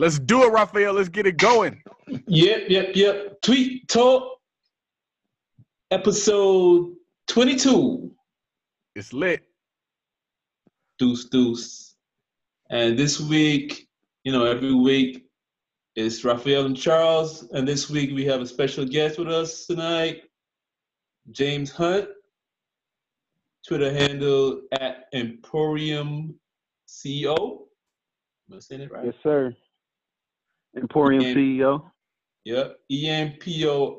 Let's do it, Raphael. Let's get it going. Yep. Tweet Talk, episode 22. It's lit. Deuce. And this week, you know, every week, it's Raphael and Charles. And this week, we have a special guest with us tonight, James Hunt. Twitter handle at Emporium CEO. Am I saying it right? Yes, sir. Emporium CEO. Yep. EMPORIUM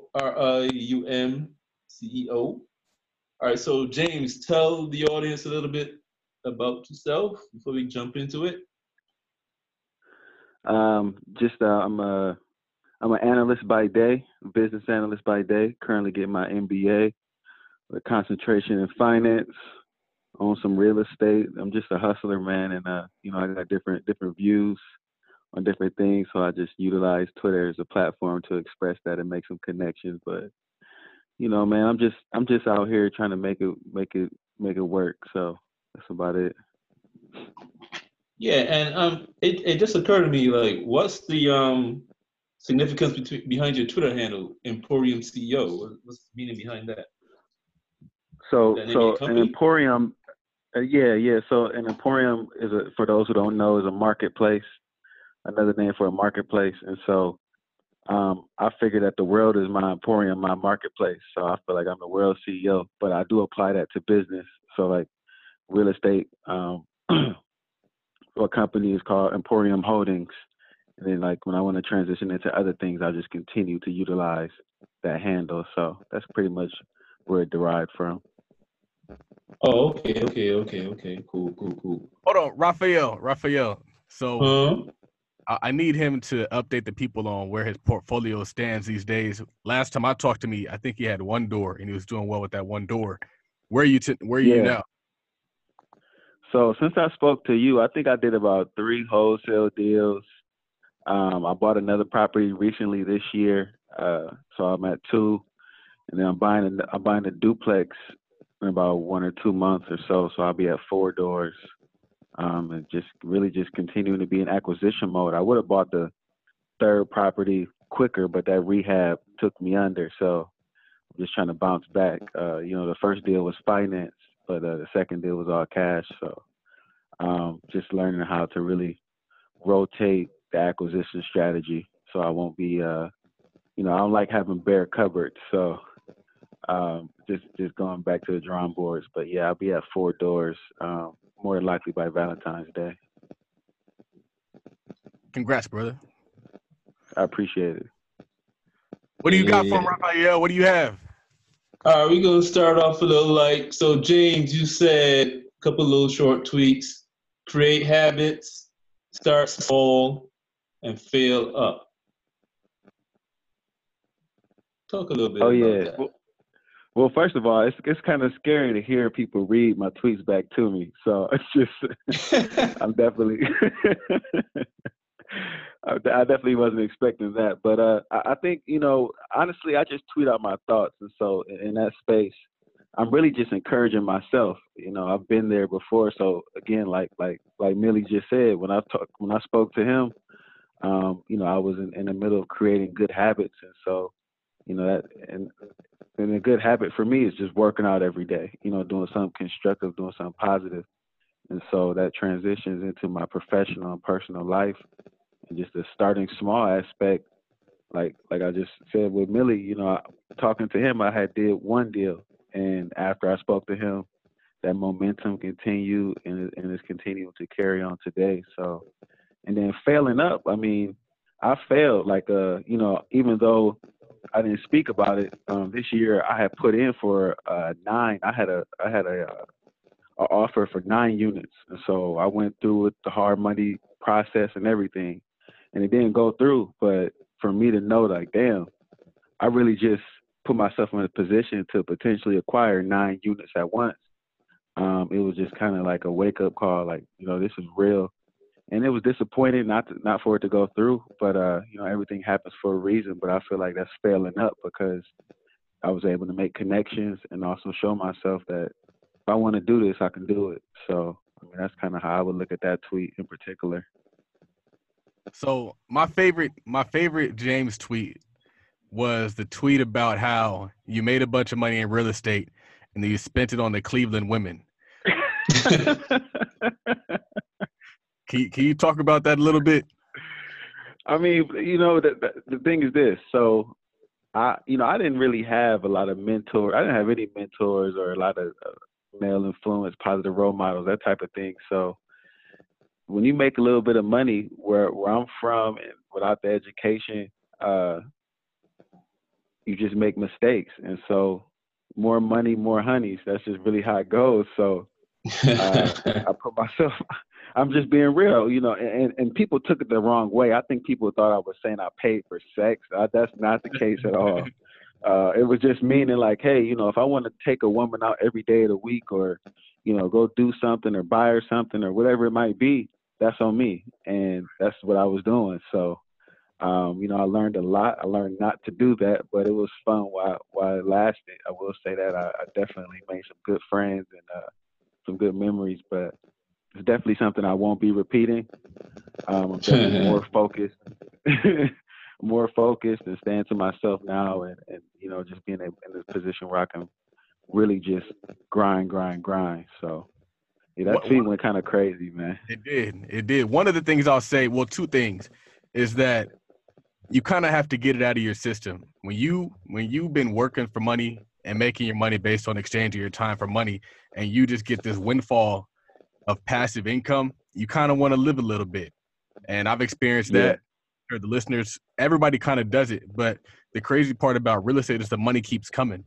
CEO. All right. So, James, tell the audience a little bit about yourself before we jump into it. I'm an analyst by day, business analyst by day. Currently getting my MBA, a concentration in finance, own some real estate. I'm just a hustler, man, and you know, I got different views on different things, so I just utilize Twitter as a platform to express that and make some connections. But you know, man, I'm just out here trying to make it work. So that's about it. Yeah, and it just occurred to me, like, what's the significance behind your Twitter handle, Emporium CEO? What's the meaning behind that? So an emporium, So an emporium is a, for those who don't know, is a marketplace, another name for a marketplace. And so I figured that the world is my emporium, my marketplace. So I feel like I'm the world CEO, but I do apply that to business. So like real estate, a company is called Emporium Holdings. And then like when I want to transition into other things, I just continue to utilize that handle. So that's pretty much where it derived from. Oh, okay. Cool. Hold on, Raphael. So I need him to update the people on where his portfolio stands these days. Last time I talked to me, I think he had one door and he was doing well with that one door. Where are you now? So since I spoke to you, I think I did about 3 wholesale deals. I bought another property recently this year. So I'm at 2. And then I'm buying a duplex in about 1 or 2 months or so. So I'll be at 4 doors, and just continuing to be in acquisition mode. I would have bought the 3rd property quicker, but that rehab took me under. So I'm just trying to bounce back. You know, the first deal was financed, but the second deal was all cash. So just learning how to really rotate the acquisition strategy. So I won't be, you know, I don't like having bare cupboards. So. Just going back to the drawing boards, but yeah, I'll be at 4 doors, more than likely by Valentine's Day. Congrats, brother. I appreciate it. What do you got from Raphael? What do you have? All right, we're gonna start off a little like, so James, you said a couple little short tweaks, create habits, start small, and fail up. Talk a little bit about that. Well, first of all, it's kind of scary to hear people read my tweets back to me. So it's just, I definitely wasn't expecting that. But I think, you know, honestly, I just tweet out my thoughts. And so in that space, I'm really just encouraging myself. You know, I've been there before. So again, like Millie just said, when I spoke to him, you know, I was in the middle of creating good habits. And so, you know, and a good habit for me is just working out every day, you know, doing something constructive, doing something positive. And so that transitions into my professional and personal life, and just the starting small aspect. Like I just said with Millie, you know, talking to him, I had did one deal. And after I spoke to him, that momentum continued and is continuing to carry on today. So, and then failing up, I mean, I failed like, you know, even though I didn't speak about it. This year, I had put in for 9. I had a offer for 9 units, and so I went through with the hard money process and everything, and it didn't go through. But for me to know, like, damn, I really just put myself in a position to potentially acquire 9 units at once. It was just kind of like a wake up call, like, you know, this is real. And it was disappointing not for it to go through, but you know, everything happens for a reason. But I feel like that's failing up because I was able to make connections and also show myself that if I want to do this, I can do it. So I mean, that's kind of how I would look at that tweet in particular. So my favorite James tweet was the tweet about how you made a bunch of money in real estate and then you spent it on the Cleveland women. Can you talk about that a little bit? I mean, you know, the thing is this. So, I didn't really have a lot of mentors. I didn't have any mentors or a lot of male influence, positive role models, that type of thing. So when you make a little bit of money where I'm from and without the education, you just make mistakes. And so more money, more honeys. That's just really how it goes. So I put myself, I'm just being real, you know, and people took it the wrong way. I think people thought I was saying I paid for sex. That's not the case at all. It was just meaning like, hey, you know, if I want to take a woman out every day of the week or, you know, go do something or buy her something or whatever it might be, that's on me. And that's what I was doing. So, you know, I learned a lot. I learned not to do that, but it was fun while it lasted. I will say that I definitely made some good friends and some good memories, but it's definitely something I won't be repeating. I'm definitely more focused and staying to myself now and you know, just being in this position where I can really just grind. So yeah, that tweet went kind of crazy, man. It did. One of the things I'll say, well, two things, is that you kind of have to get it out of your system. When you've been working for money and making your money based on exchange of your time for money, and you just get this windfall of passive income, you kind of want to live a little bit. And I've experienced that. Yeah. The listeners, everybody kind of does it. But the crazy part about real estate is the money keeps coming.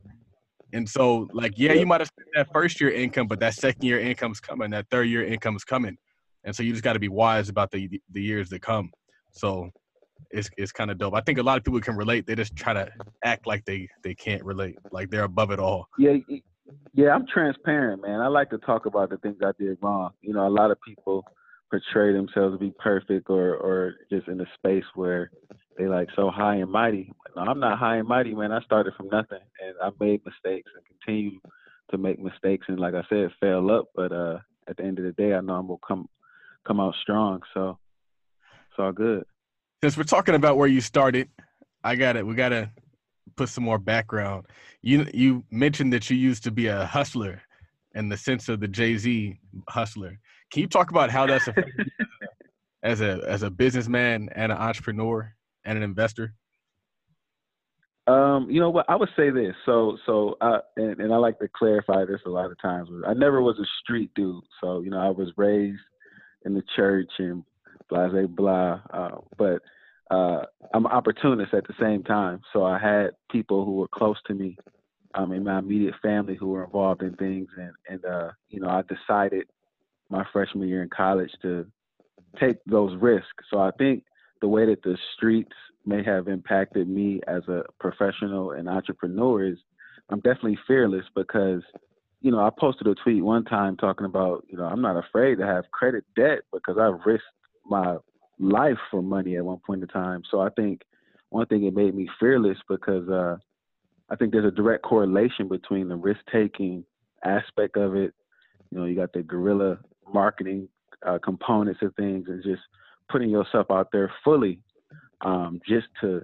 And so, like, yeah, you might have spent that first year income, but that second year income's coming, that third year income's coming. And so you just got to be wise about the years that come. So it's kind of dope. I think a lot of people can relate. They just try to act like they can't relate, like they're above it all. Yeah, I'm transparent, man. I like to talk about the things I did wrong. You know, a lot of people portray themselves to be perfect or just in a space where they like so high and mighty. No, I'm not high and mighty, man. I started from nothing and I made mistakes and continue to make mistakes. And like I said, fail up. But at the end of the day, I know I'm going to come out strong. So it's all good. Since we're talking about where you started, we got to put some more background. You mentioned that you used to be a hustler in the sense of the Jay-Z hustler. Can you talk about how that's affected as a businessman and an entrepreneur and an investor? You know what, I would say this. So I like to clarify this a lot of times. I never was a street dude. So, you know, I was raised in the church and blah. But I'm an opportunist at the same time. So I had people who were close to me in my immediate family who were involved in things. And you know, I decided my freshman year in college to take those risks. So I think the way that the streets may have impacted me as a professional and entrepreneur is I'm definitely fearless because, you know, I posted a tweet one time talking about, you know, I'm not afraid to have credit debt because I've risked my life for money at one point in time. So I think one thing, it made me fearless because I think there's a direct correlation between the risk-taking aspect of it. You know, you got the guerrilla marketing components of things and just putting yourself out there fully just to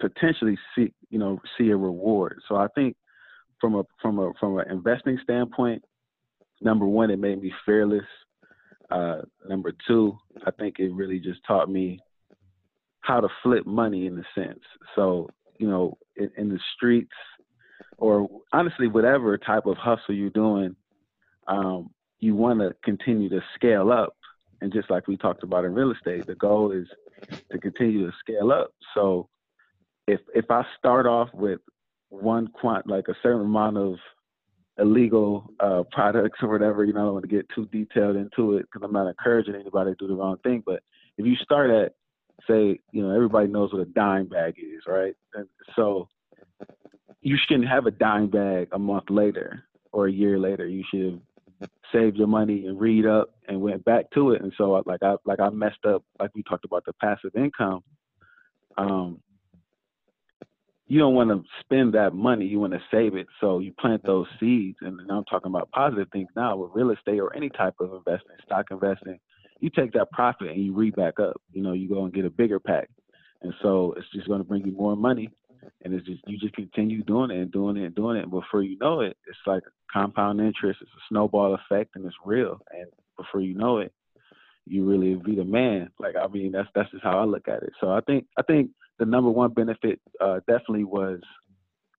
potentially see a reward. So I think from an investing standpoint, number one, it made me fearless. Number two, I think it really just taught me how to flip money in a sense. So, you know, in the streets or honestly, whatever type of hustle you're doing, you want to continue to scale up. And just like we talked about in real estate, the goal is to continue to scale up. So if I start off with a certain amount of illegal products or whatever, you know, I don't want to get too detailed into it because I'm not encouraging anybody to do the wrong thing. But if you start at, say, you know, everybody knows what a dime bag is, right? And so you shouldn't have a dime bag a month later or a year later. You should save your money and read up and went back to it. And so I messed up, like we talked about the passive income. You don't want to spend that money. You want to save it. So you plant those seeds. And I'm talking about positive things now with real estate or any type of investing, stock investing. you take that profit and you re-back up. You know, you go and get a bigger pack. And so it's just going to bring you more money. And it's just, you just continue doing it and doing it and doing it. And before you know it, it's like compound interest. It's a snowball effect, and it's real. And before you know it, you really be the man. Like, I mean, that's just how I look at it. So I think the number one benefit definitely was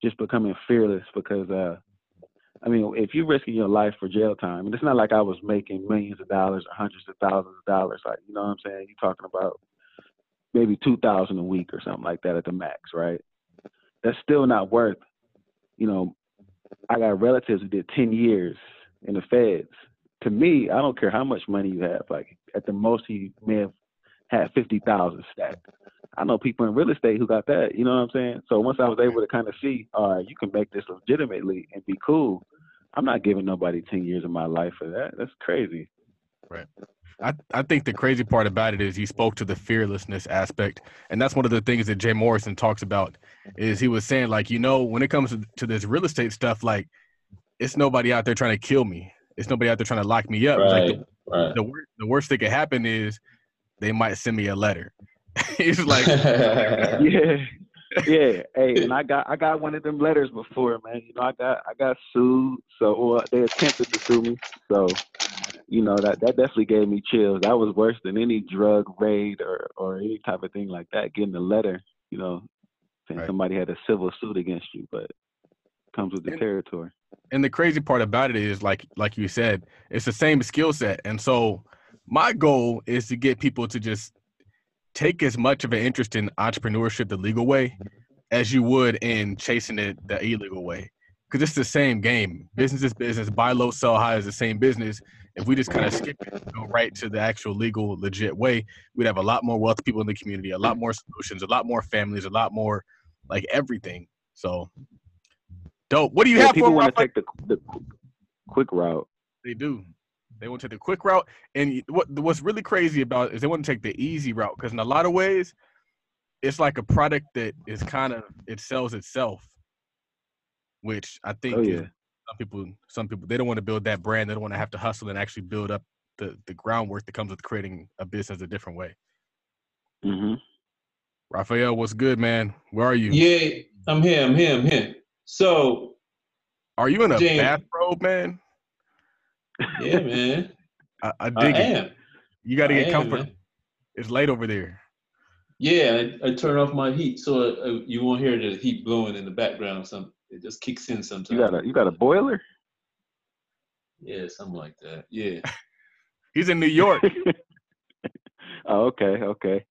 just becoming fearless, because I mean, if you're risking your life for jail time, and it's not like I was making millions of dollars or hundreds of thousands of dollars, like, you know what I'm saying? You're talking about maybe $2,000 a week or something like that at the max, right? That's still not worth, you know, I got relatives who did 10 years in the feds. To me, I don't care how much money you have. Like, at the most, he may have had 50,000 stacked. I know people in real estate who got that, you know what I'm saying? So once I was able to kind of see, all right, you can make this legitimately and be cool. I'm not giving nobody 10 years of my life for that. That's crazy. Right. I think the crazy part about it is he spoke to the fearlessness aspect. And that's one of the things that Jay Morrison talks about, is he was saying, like, you know, when it comes to this real estate stuff, like, it's nobody out there trying to kill me. It's nobody out there trying to lock me up. Right, like the worst that could happen is they might send me a letter. It's like, yeah. Hey, and I got one of them letters before, man. You know, I got sued. So, or they attempted to sue me. So, you know, that definitely gave me chills. That was worse than any drug raid or any type of thing like that. Getting a letter, you know, saying somebody had a civil suit against you, but it comes with the territory. And the crazy part about it is, like you said, it's the same skill set. And so my goal is to get people to just take as much of an interest in entrepreneurship the legal way as you would in chasing it the illegal way. Because it's the same game. Business is business. Buy low, sell high is the same business. If we just kind of skip it and go right to the actual legal, legit way, we'd have a lot more wealthy people in the community, a lot more solutions, a lot more families, a lot more, like, everything. So, dope. What do you have people for? People want to take the quick route. They do. They want to take the quick route. And what's really crazy about it is they want to take the easy route, because in a lot of ways, it's like a product that is kind of, it sells itself. Which I think some people they don't want to build that brand. They don't want to have to hustle and actually build up the groundwork that comes with creating a business a different way. Mm-hmm. Raphael, what's good, man? Where are you? Yeah, I'm here. So, are you in a bathrobe, man? Yeah, man. I dig I am. It. You got to get comfortable. Man. It's late over there. Yeah, I turn off my heat so you won't hear the heat blowing in the background or something. It just kicks in sometimes. You got a boiler? Yeah, something like that. Yeah. He's in New York. Oh, okay.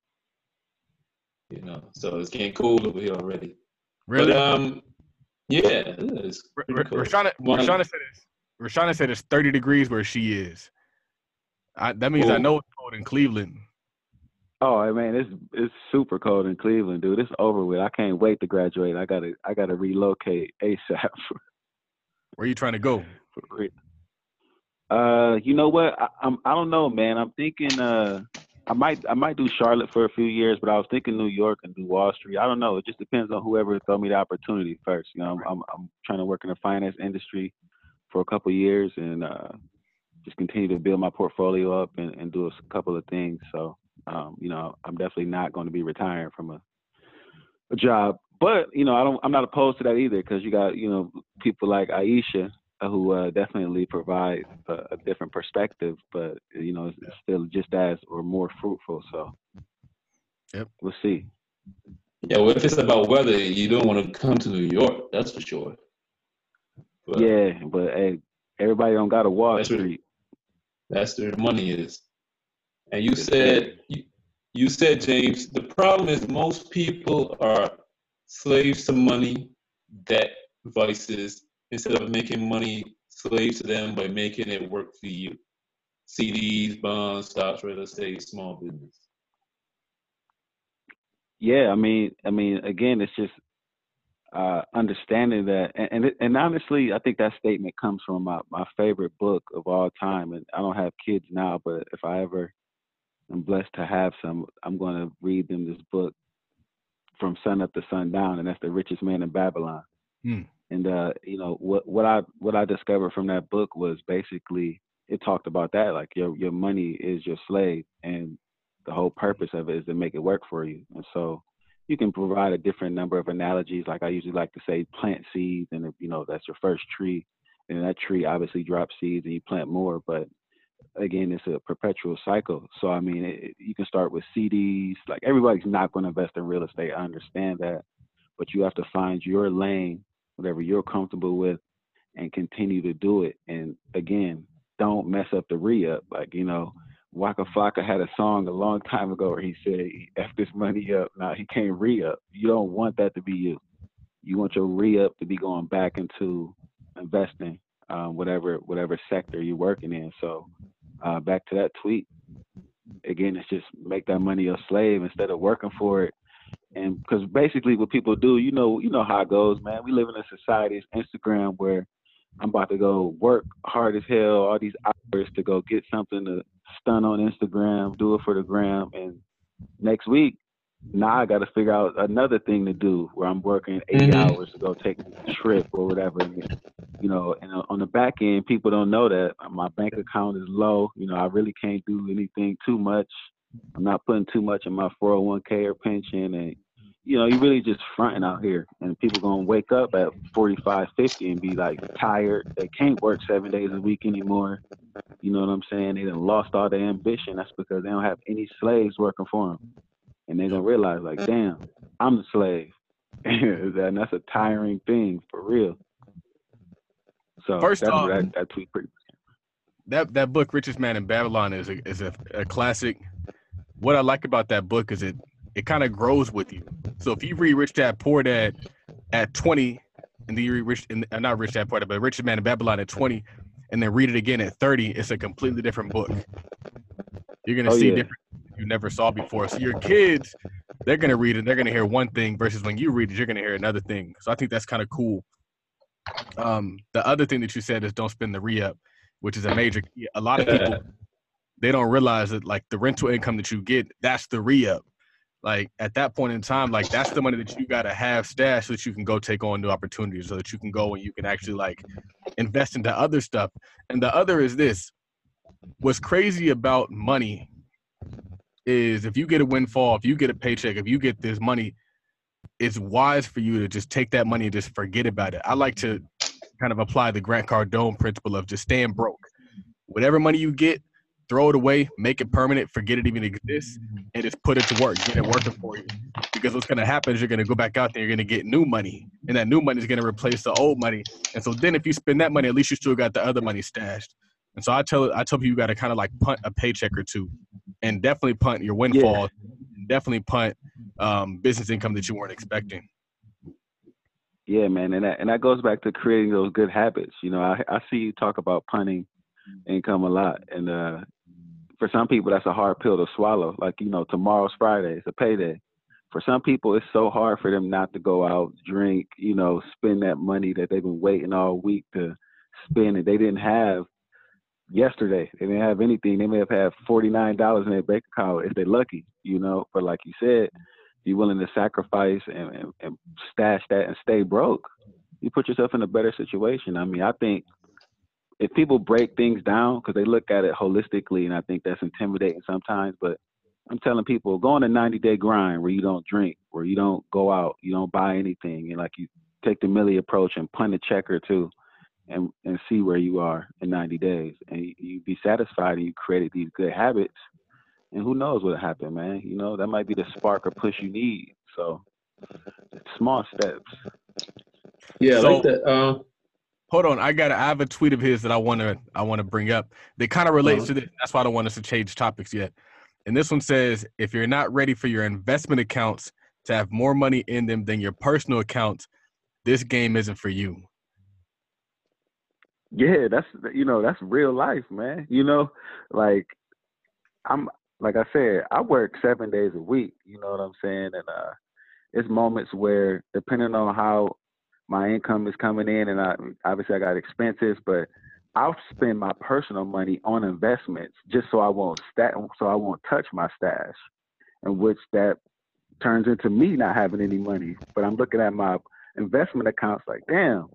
You know, so it's getting cold over here already. Really? But, yeah. It's cool. Rashana said it's 30 degrees where she is. That means, ooh, I know it's cold in Cleveland. Oh man, it's super cold in Cleveland, dude. It's over with. I can't wait to graduate. I gotta relocate ASAP. Where are you trying to go? You know what? I don't know, man. I'm thinking I might do Charlotte for a few years, but I was thinking New York and do Wall Street. I don't know. It just depends on whoever throw me the opportunity first. You know, I'm trying to work in the finance industry for a couple of years and just continue to build my portfolio up and do a couple of things. So. You know, I'm definitely not going to be retiring from a job, but, you know, I'm not opposed to that either, because you got, you know, people like Aisha who definitely provide a different perspective, but, you know, it's still just as or more fruitful. So, yep, we'll see. Yeah, well, if it's about weather, you don't want to come to New York, that's for sure. But, yeah, but hey, everybody don't got a Wall Street. That's where the money is. And you said, James, the problem is most people are slaves to money, debt, vices, instead of making money slaves to them by making it work for you. CDs, bonds, stocks, real estate, small business. Yeah, I mean, again, it's just understanding that, and honestly, I think that statement comes from my favorite book of all time. And I don't have kids now, but if I ever I'm blessed to have some, I'm going to read them this book from sun up to sundown, and that's The Richest Man in Babylon. And you know, what I discovered from that book was basically it talked about that, like your money is your slave, and the whole purpose of it is to make it work for you. And so you can provide a different number of analogies. Like I usually like to say, plant seeds, and if, you know, that's your first tree, and that tree obviously drops seeds, and you plant more. But again, it's a perpetual cycle. So I mean, you can start with CDs. Like, everybody's not going to invest in real estate. I understand that, but you have to find your lane, whatever you're comfortable with, and continue to do it. And again, don't mess up the re-up. Like, you know, Waka Flocka had a song a long time ago where he said, "F this money up." Now he can't re-up. You don't want that to be you. You want your re-up to be going back into investing, whatever sector you're working in. So back to that tweet. Again, it's just make that money your slave instead of working for it. And because basically what people do, you know how it goes, man. We live in a society, it's Instagram, where I'm about to go work hard as hell, all these hours to go get something to stun on Instagram, do it for the gram. And next week, now I got to figure out another thing to do where I'm working 80 hours to go take a trip or whatever. You know, and on the back end, people don't know that my bank account is low. You know, I really can't do anything too much. I'm not putting too much in my 401k or pension. And, you know, you really just fronting out here. And people going to wake up at 45, 50 and be like tired. They can't work 7 days a week anymore. You know what I'm saying? They done lost all their ambition. That's because they don't have any slaves working for them. And they're going to realize, like, damn, I'm the slave. And that's a tiring thing, for real. So first off, that tweet pretty much. That book, Richest Man in Babylon, is a classic. What I like about that book is it kind of grows with you. So if you read Rich Dad Poor Dad at 20, and then you read Richest Man in Babylon at 20, and then read it again at 30, it's a completely different book. You're going to see different you never saw before. So your kids, they're going to read it, they're going to hear one thing, versus when you read it, you're going to hear another thing. So I think that's kind of cool. The other thing that you said is don't spend the re-up, which is a major key. A lot of people, they don't realize that, like, the rental income that you get, that's the re-up. Like, at that point in time, like, that's the money that you got to have stashed so that you can go take on new opportunities, so that you can go and you can actually, like, invest into other stuff. And the other is this. What's crazy about money is if you get a windfall, if you get a paycheck, if you get this money, it's wise for you to just take that money and just forget about it. I like to kind of apply the Grant Cardone principle of just staying broke. Whatever money you get, throw it away, make it permanent, forget it even exists, and just put it to work, get it working for you. Because what's going to happen is you're going to go back out there, you're going to get new money, and that new money is going to replace the old money. And so then if you spend that money, at least you still got the other money stashed. And so I tell people you got to kind of like punt a paycheck or two, and definitely punt your windfall, definitely punt business income that you weren't expecting. Yeah, man. And that goes back to creating those good habits. You know, I see you talk about punting income a lot. And for some people, that's a hard pill to swallow. Like, you know, tomorrow's Friday, it's a payday. For some people, it's so hard for them not to go out, drink, you know, spend that money that they've been waiting all week to spend, and they didn't have yesterday. They didn't have anything. They may have had $49 in their bank account if they're lucky, you know. But like you said, be willing to sacrifice and stash that and stay broke. You put yourself in a better situation. I mean, I think if people break things down, because they look at it holistically, and I think that's intimidating sometimes, but I'm telling people, go on a 90-day grind where you don't drink, where you don't go out, you don't buy anything, and like you take the Millie approach and punt a check or two, and see where you are in 90 days. And you'd be satisfied, and you created these good habits, and who knows what'll happen, man. You know, that might be the spark or push you need. So small steps. Yeah, so, like that. Hold on, I have a tweet of his that I wanna bring up. That kind of relates to this. That's why I don't want us to change topics yet. And this one says, if you're not ready for your investment accounts to have more money in them than your personal accounts, this game isn't for you. Yeah, that's real life, man. You know, like I work 7 days a week, you know what I'm saying? And it's moments where, depending on how my income is coming in, and I got expenses, but I'll spend my personal money on investments just so I won't touch my stash, and which that turns into me not having any money. But I'm looking at my investment accounts like, damn,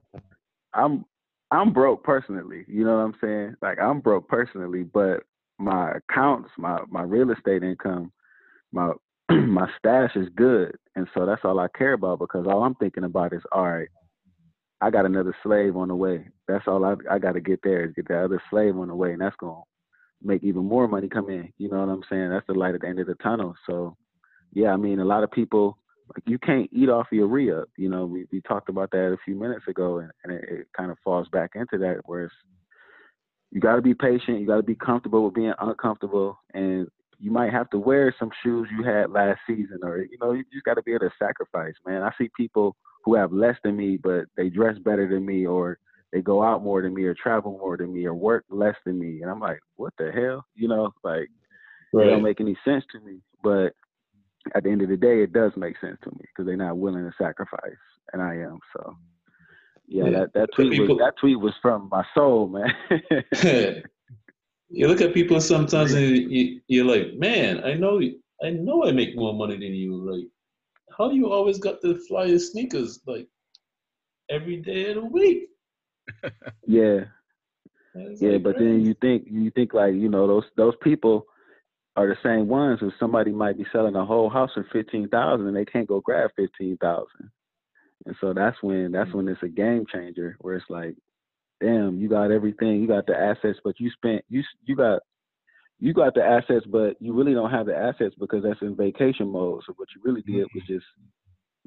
I'm I'm broke personally. You know what I'm saying? Like, I'm broke personally, but my accounts, my real estate income, my stash is good. And so that's all I care about, because all I'm thinking about is, all right, I got another slave on the way. That's all I got to get there, is get that other slave on the way. And that's going to make even more money come in. You know what I'm saying? That's the light at the end of the tunnel. So, yeah, I mean, a lot of people, like, you can't eat off your re-up. You know, we talked about that a few minutes ago, and it kind of falls back into that, where it's, you got to be patient. You got to be comfortable with being uncomfortable. And you might have to wear some shoes you had last season, or, you know, you just got to be able to sacrifice, man. I see people who have less than me, but they dress better than me, or they go out more than me, or travel more than me, or work less than me. And I'm like, what the hell? You know, like, right. It don't make any sense to me. But at the end of the day, it does make sense to me, because they're not willing to sacrifice. And I am. So, yeah, that tweet was from my soul, man. You look at people sometimes and you're like, man, I know I make more money than you. Like, how do you always got the flyest sneakers, like, every day of the week? Yeah. Yeah, but then you think like, you know, those people are the same ones who somebody might be selling a whole house for $15,000 and they can't go grab $15,000. And so that's when it's a game changer, where it's like, damn, you got everything, you got the assets, but you got the assets, but you really don't have the assets, because that's in vacation mode. So what you really did was just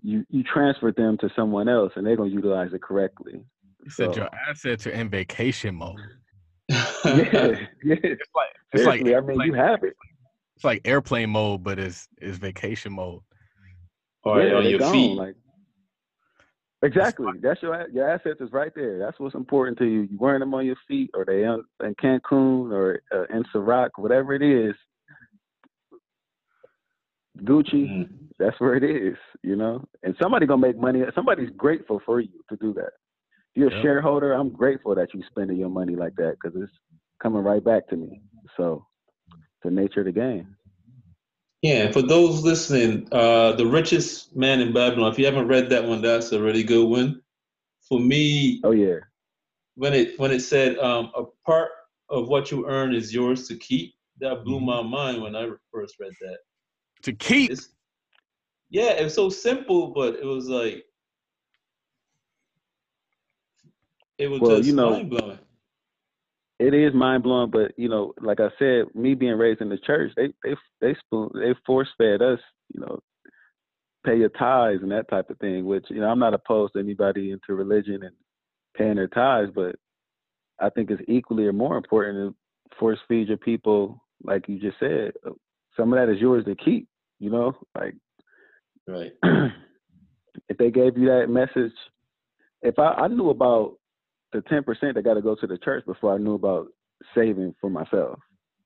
you transferred them to someone else, and they're gonna utilize it correctly. You said your assets are in vacation mode. Yeah. It's like you have it. It's like airplane mode, but it's vacation mode. Or yeah, on your feet. Like, exactly. That's your assets is right there. That's what's important to you. You wearing them on your feet, or they in Cancun, or in Ciroc, whatever it is. Gucci, that's where it is, you know. And somebody's gonna make money. Somebody's grateful for you to do that. If you're a shareholder, I'm grateful that you're spending your money like that, because it's coming right back to me. So, the nature of the game. Yeah, for those listening, The Richest Man in Babylon, if you haven't read that one, that's a really good one. For me, oh yeah, when it said a part of what you earn is yours to keep, that blew my mind when I first read that. To keep? It was so simple, but it was like, it was mind-blowing. It is mind blowing, but you know, like I said, me being raised in the church, they force fed us, you know, pay your tithes and that type of thing. Which, you know, I'm not opposed to anybody into religion and paying their tithes, but I think it's equally or more important to force feed your people, like you just said. Some of that is yours to keep, you know, like, right. If they gave you that message, if I knew about the 10% that got to go to the church before I knew about saving for myself.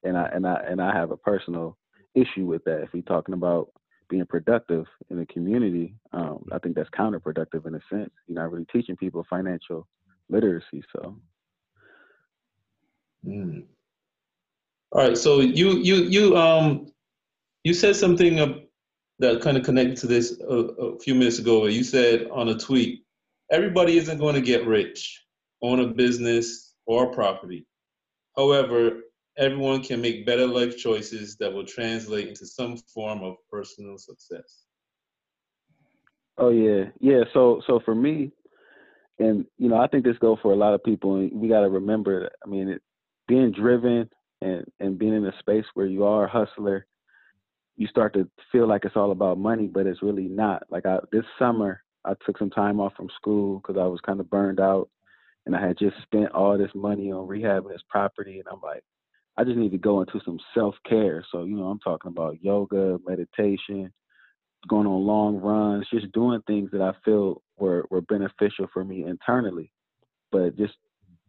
And I have a personal issue with that. If we're talking about being productive in the community, I think that's counterproductive in a sense. You're not really teaching people financial literacy. So. All right. So you said something that kind of connected to this a few minutes ago, where you said on a tweet, everybody isn't going to get rich, own a business or property. However, everyone can make better life choices that will translate into some form of personal success. Oh yeah. Yeah. So for me, and you know, I think this goes for a lot of people, and we got to remember that, I mean, being driven and being in a space where you are a hustler, you start to feel like it's all about money, but it's really not. Like this summer, I took some time off from school because I was kind of burned out. And I had just spent all this money on rehabbing this property. And I'm like, I just need to go into some self-care. So, you know, I'm talking about yoga, meditation, going on long runs, just doing things that I feel were beneficial for me internally. But just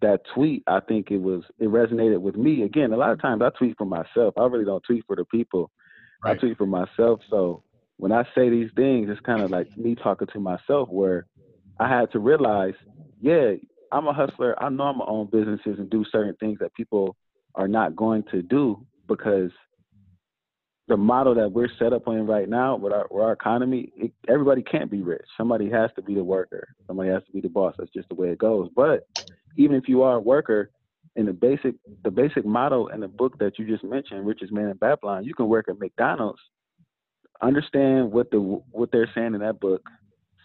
that tweet, I think it resonated with me. Again, a lot of times I tweet for myself. I really don't tweet for the people. Right. I tweet for myself. So when I say these things, it's kind of like me talking to myself, where I had to realize, yeah, I'm a hustler. I know I'm my own businesses and do certain things that people are not going to do, because the model that we're set up on right now with our economy, everybody can't be rich. Somebody has to be the worker. Somebody has to be the boss. That's just the way it goes. But even if you are a worker, in the basic model in the book that you just mentioned, Richest Man in Babylon, you can work at McDonald's, understand what they're saying in that book,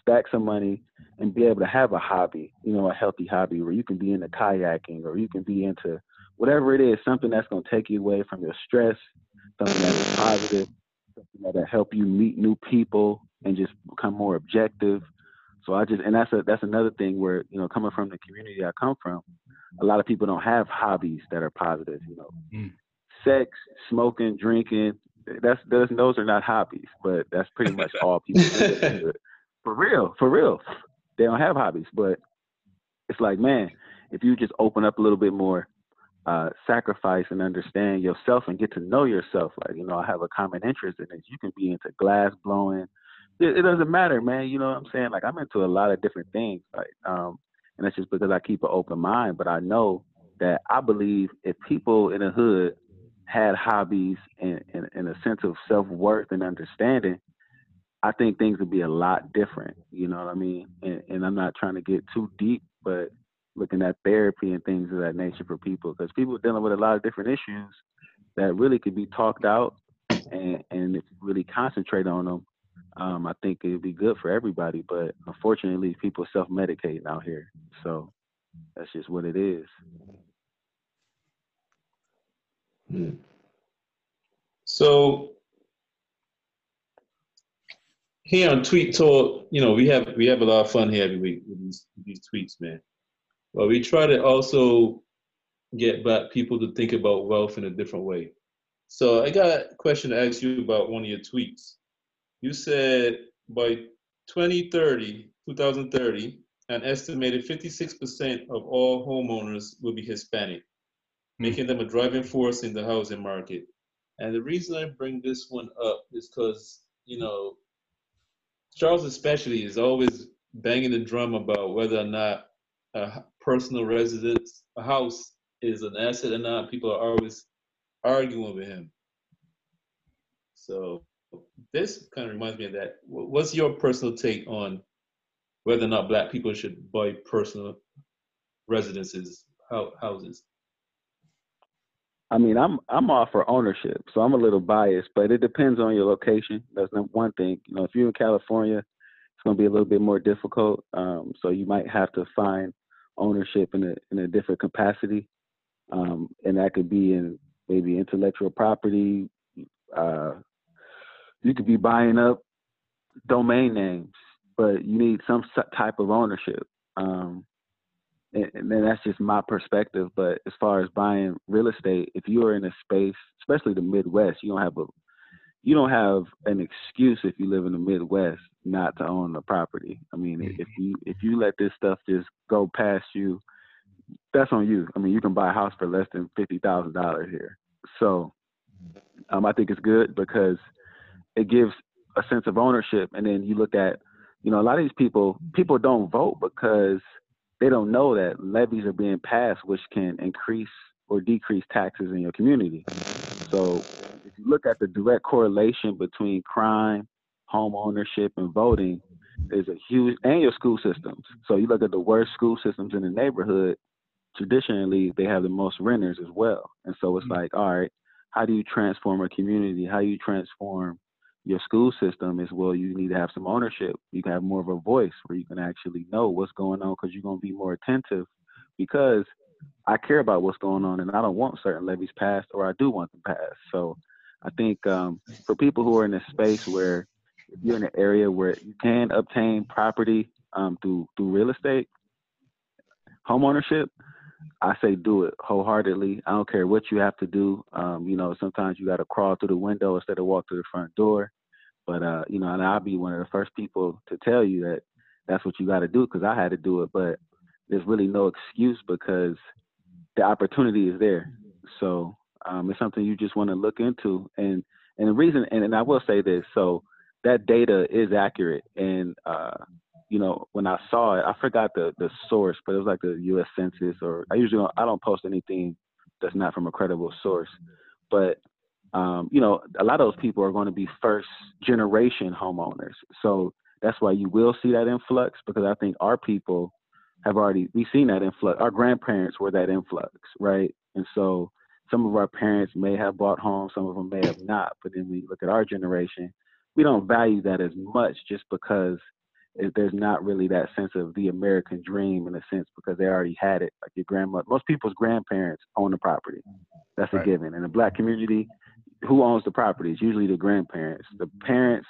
stack some money, and be able to have a hobby, a healthy hobby where you can be into kayaking or you can be into whatever it is, something that's going to take you away from your stress, something that's positive, something that'll help you meet new people and just become more objective. So that's another thing where, coming from the community I come from, a lot of people don't have hobbies that are positive, sex, smoking, drinking, those are not hobbies, but that's pretty much all people do. For real. They don't have hobbies, but it's like, man, if you just open up a little bit more, sacrifice and understand yourself and get to know yourself. Like, I have a common interest in this. You can be into glass blowing. It doesn't matter, man. You know what I'm saying? Like, I'm into a lot of different things. Like, and it's just because I keep an open mind. But I know that I believe if people in the hood had hobbies and a sense of self-worth and understanding, I think things would be a lot different. You know what I mean? And I'm not trying to get too deep, but looking at therapy and things of that nature for people, because people are dealing with a lot of different issues that really could be talked out, and if you really concentrate on them, I think it'd be good for everybody. But unfortunately, people self-medicating out here, so that's just what it is. So here on Tweet Talk, we have a lot of fun here every week with these tweets, man. But we try to also get Black people to think about wealth in a different way. So I got a question to ask you about one of your tweets. You said by 2030, an estimated 56% of all homeowners will be Hispanic, making them a driving force in the housing market. And the reason I bring this one up is because, Charles especially is always banging the drum about whether or not a personal residence, a house, is an asset or not. People are always arguing with him. So this kind of reminds me of that. What's your personal take on whether or not Black people should buy personal residences, houses? I mean, I'm all for ownership, so I'm a little biased, but it depends on your location. That's one thing. If you're in California, it's going to be a little bit more difficult. So you might have to find ownership in a different capacity. And that could be in maybe intellectual property. You could be buying up domain names, but you need some type of ownership. And then that's just my perspective. But as far as buying real estate, if you are in a space, especially the Midwest, you don't have an excuse if you live in the Midwest not to own the property. I mean, if you let this stuff just go past you, that's on you. I mean, you can buy a house for less than $50,000 here. So I think it's good because it gives a sense of ownership. And then you look at, a lot of these people don't vote because they don't know that levies are being passed, which can increase or decrease taxes in your community. So if you look at the direct correlation between crime, home ownership, and voting, there's a huge, and your school systems. So you look at the worst school systems in the neighborhood, traditionally, they have the most renters as well. And so it's like, all right, how do you transform a community? How you transform your school system is, well, you need to have some ownership. You can have more of a voice where you can actually know what's going on because you're going to be more attentive because I care about what's going on and I don't want certain levies passed or I do want them passed. So I think for people who are in a space where if you're in an area where you can obtain property through real estate, home ownership, I say do it wholeheartedly. I don't care what you have to do. Sometimes you got to crawl through the window instead of walk through the front door. But, and I'll be one of the first people to tell you that that's what you got to do because I had to do it. But there's really no excuse because the opportunity is there. So it's something you just want to look into. And the reason, and I will say this, so that data is accurate. And, when I saw it, I forgot the source, but it was like the U.S. Census or I don't post anything that's not from a credible source. But, a lot of those people are going to be first generation homeowners. So that's why you will see that influx because I think our people have already, we've seen that influx. Our grandparents were that influx, right? And so some of our parents may have bought homes, some of them may have not. But then we look at our generation, we don't value that as much just because there's not really that sense of the American dream in a sense because they already had it. Like your grandmother, most people's grandparents own the property. That's a given. In the Black community, who owns the property? It's usually the grandparents. The parents,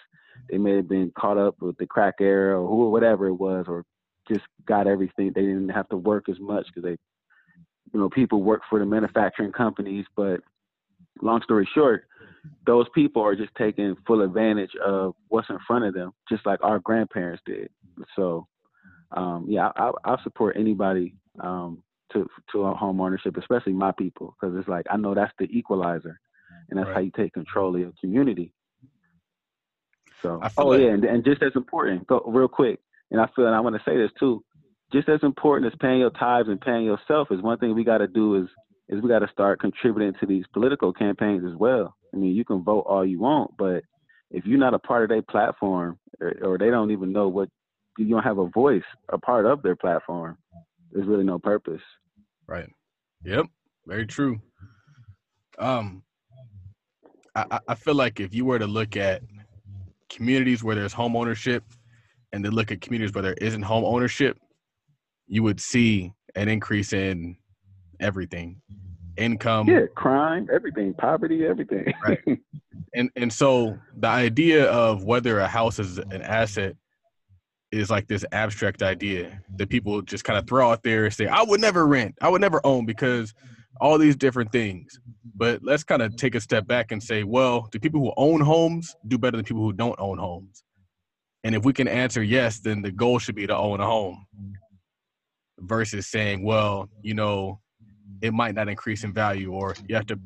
they may have been caught up with the crack era or whatever it was, or just got everything. They didn't have to work as much because they, you know, people work for the manufacturing companies. But long story short, those people are just taking full advantage of what's in front of them, just like our grandparents did. So, yeah, I support anybody to a home ownership, especially my people, because it's like, I know that's the equalizer, and that's how you take control of your community. So, and just as important, real quick, and I want to say this too, just as important as paying your tithes and paying yourself is one thing we got to do is we got to start contributing to these political campaigns as well. I mean, you can vote all you want, but if you're not a part of their platform or they don't even know what, you don't have a voice, a part of their platform, there's really no purpose. Right. Yep. Very true. I feel like if you were to look at communities where there's home ownership and then look at communities where there isn't home ownership, you would see an increase in everything. Income, crime, everything, poverty, everything. Right. And so the idea of whether a house is an asset is like this abstract idea that people just kind of throw out there and say, I would never rent, I would never own because all these different things. But let's kind of take a step back and say, well, do people who own homes do better than people who don't own homes? And if we can answer yes, then the goal should be to own a home versus saying, well, you know, it might not increase in value, or you have to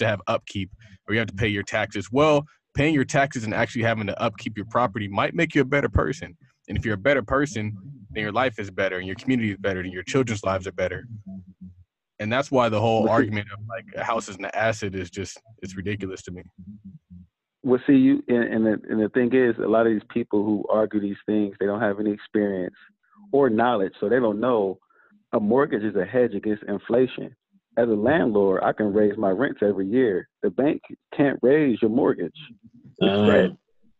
have upkeep, or you have to pay your taxes. Well, paying your taxes and actually having to upkeep your property might make you a better person. And if you're a better person, then your life is better and your community is better and your children's lives are better. And that's why the whole argument of like a house is an asset is just, it's ridiculous to me. Well, see, the thing is, a lot of these people who argue these things, they don't have any experience or knowledge, so they don't know. A mortgage is a hedge against inflation. As a landlord, I can raise my rents every year. The bank can't raise your mortgage. Right.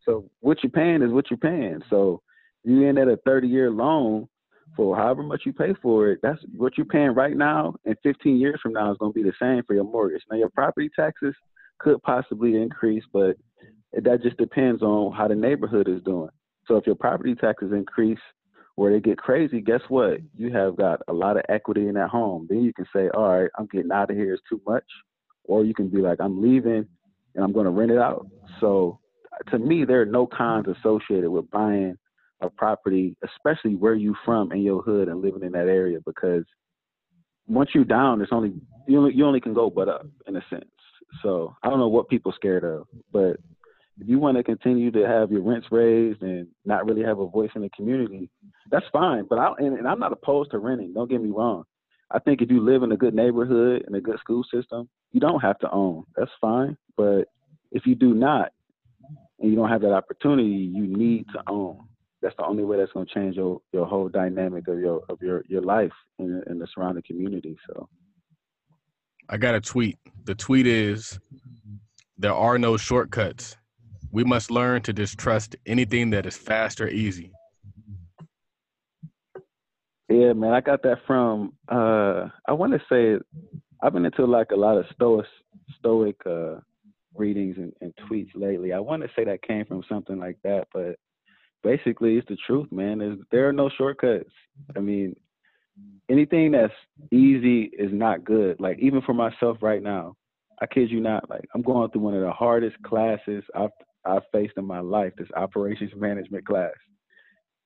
So what you're paying is what you're paying. So you end at a 30-year loan for however much you pay for it. That's what you're paying right now, and 15 years from now is going to be the same for your mortgage. Now, your property taxes could possibly increase, but that just depends on how the neighborhood is doing. So if your property taxes increase, where they get crazy, guess what? You have got a lot of equity in that home. Then you can say, all right, I'm getting out of here, it's too much. Or you can be like, I'm leaving and I'm going to rent it out. So to me, there are no cons associated with buying a property, especially where you from in your hood and living in that area, because once you're down, it's only you only can go but up in a sense. So I don't know what people are scared of, but if you want to continue to have your rents raised and not really have a voice in the community, that's fine. But I'm not opposed to renting. Don't get me wrong. I think if you live in a good neighborhood and a good school system, you don't have to own. That's fine. But if you do not, and you don't have that opportunity, you need to own. That's the only way that's going to change your whole dynamic of your life in the surrounding community. So I got a tweet. The tweet is, there are no shortcuts. We must learn to distrust anything that is fast or easy. Yeah, man, I got that from, I want to say, I've been into like a lot of stoic readings and tweets lately. I want to say that came from something like that, but basically it's the truth, man. There are no shortcuts. I mean, anything that's easy is not good. Like even for myself right now, I kid you not, like I'm going through one of the hardest classes I've faced in my life, this operations management class.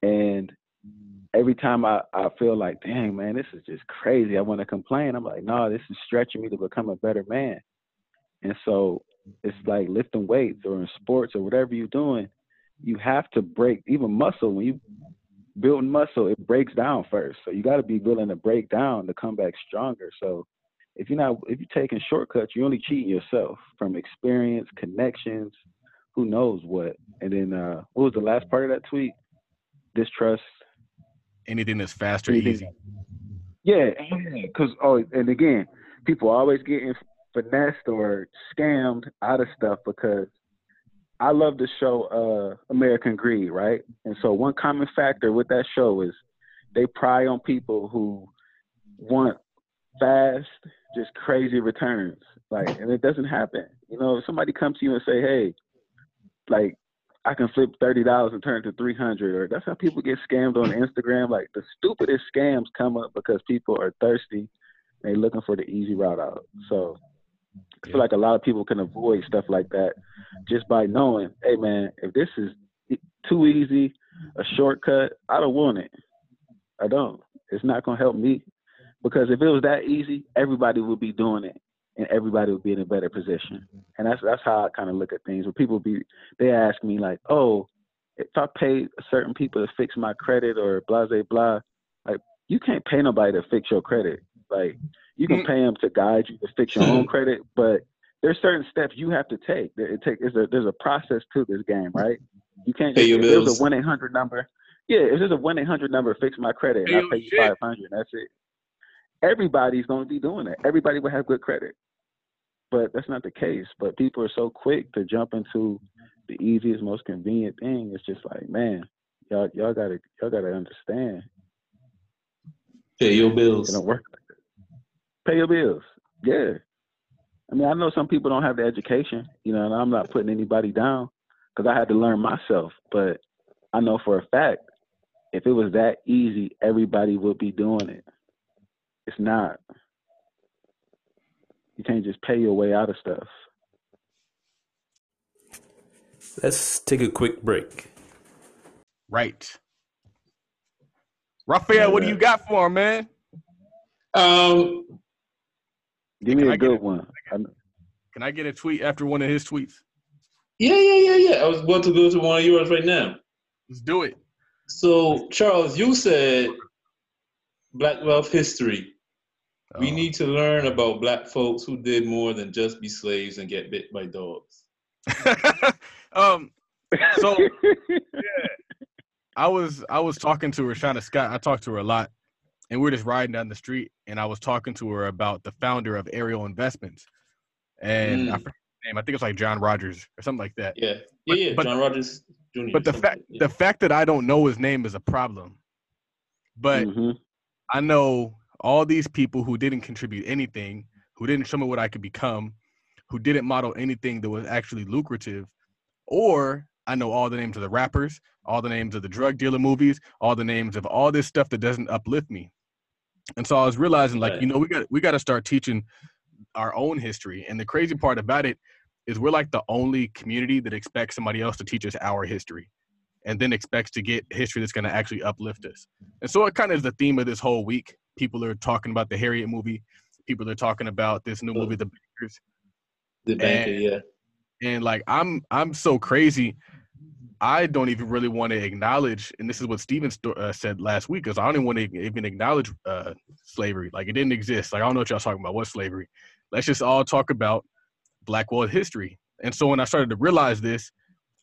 And every time I feel like, dang, man, this is just crazy. I want to complain. I'm like, no, this is stretching me to become a better man. And so it's like lifting weights or in sports or whatever you're doing, you have to break. Even muscle, when you building muscle, it breaks down first. So you got to be willing to break down to come back stronger. So if you're taking shortcuts, you're only cheating yourself from experience, connections, who knows what. And then what was the last part of that tweet? Distrust anything that's faster, easy. Yeah, because and again, people always getting finessed or scammed out of stuff because I love the show American Greed, right? And so one common factor with that show is they pry on people who want fast, just crazy returns. Like, and it doesn't happen. You know, if somebody comes to you and say, hey, like, I can flip $30 and turn to $300, or that's how people get scammed on Instagram. Like, the stupidest scams come up because people are thirsty. They're looking for the easy route out. So I feel like a lot of people can avoid stuff like that just by knowing, hey, man, if this is too easy, a shortcut, I don't want it. I don't. It's not going to help me. Because if it was that easy, everybody would be doing it and everybody would be in a better position. And that's how I kind of look at things. When people they ask me like, oh, if I paid certain people to fix my credit or blah, blah, blah, like you can't pay nobody to fix your credit. Like you can pay them to guide you to fix your own credit, but there's certain steps you have to take. There's a process to this game, right? You can't just, if there's a 1-800 number. Yeah, if there's a 1-800 number, fix my credit, and I pay you $500, that's it. Everybody's going to be doing it. Everybody will have good credit, but that's not the case. But people are so quick to jump into the easiest, most convenient thing. It's just like, man, y'all gotta understand. Pay your bills. It don't work like that. Pay your bills. Yeah. I mean, I know some people don't have the education, you know, and I'm not putting anybody down because I had to learn myself. But I know for a fact, if it was that easy, everybody would be doing it. It's not. You can't just pay your way out of stuff. Let's take a quick break. Right. Raphael, what do you got for him, man? Give me a good one. Can I get a tweet after one of his tweets? Yeah. I was about to go to one of yours right now. Let's do it. So, Charles, you said Black wealth history. We need to learn about Black folks who did more than just be slaves and get bit by dogs. I was talking to Rashana Scott. I talked to her a lot, and we're just riding down the street, and I was talking to her about the founder of Ariel Investments, and I forget his name. I think it's like John Rogers or something like that. But John Rogers Jr. But the fact that I don't know his name is a problem. But I know all these people who didn't contribute anything, who didn't show me what I could become, who didn't model anything that was actually lucrative, or I know all the names of the rappers, all the names of the drug dealer movies, all the names of all this stuff that doesn't uplift me. And so I was realizing, like, you know, we got to start teaching our own history. And the crazy part about it is we're like the only community that expects somebody else to teach us our history, and then expects to get history that's going to actually uplift us. And so it kind of is the theme of this whole week. People are talking about the Harriet movie. People are talking about this new movie, The Bankers. The Banker, And like, I'm so crazy, I don't even really want to acknowledge, and this is what Steven said last week, because I don't even want to even acknowledge slavery. Like, it didn't exist. Like, I don't know what y'all talking about. What's slavery? Let's just all talk about Black world history. And so when I started to realize this,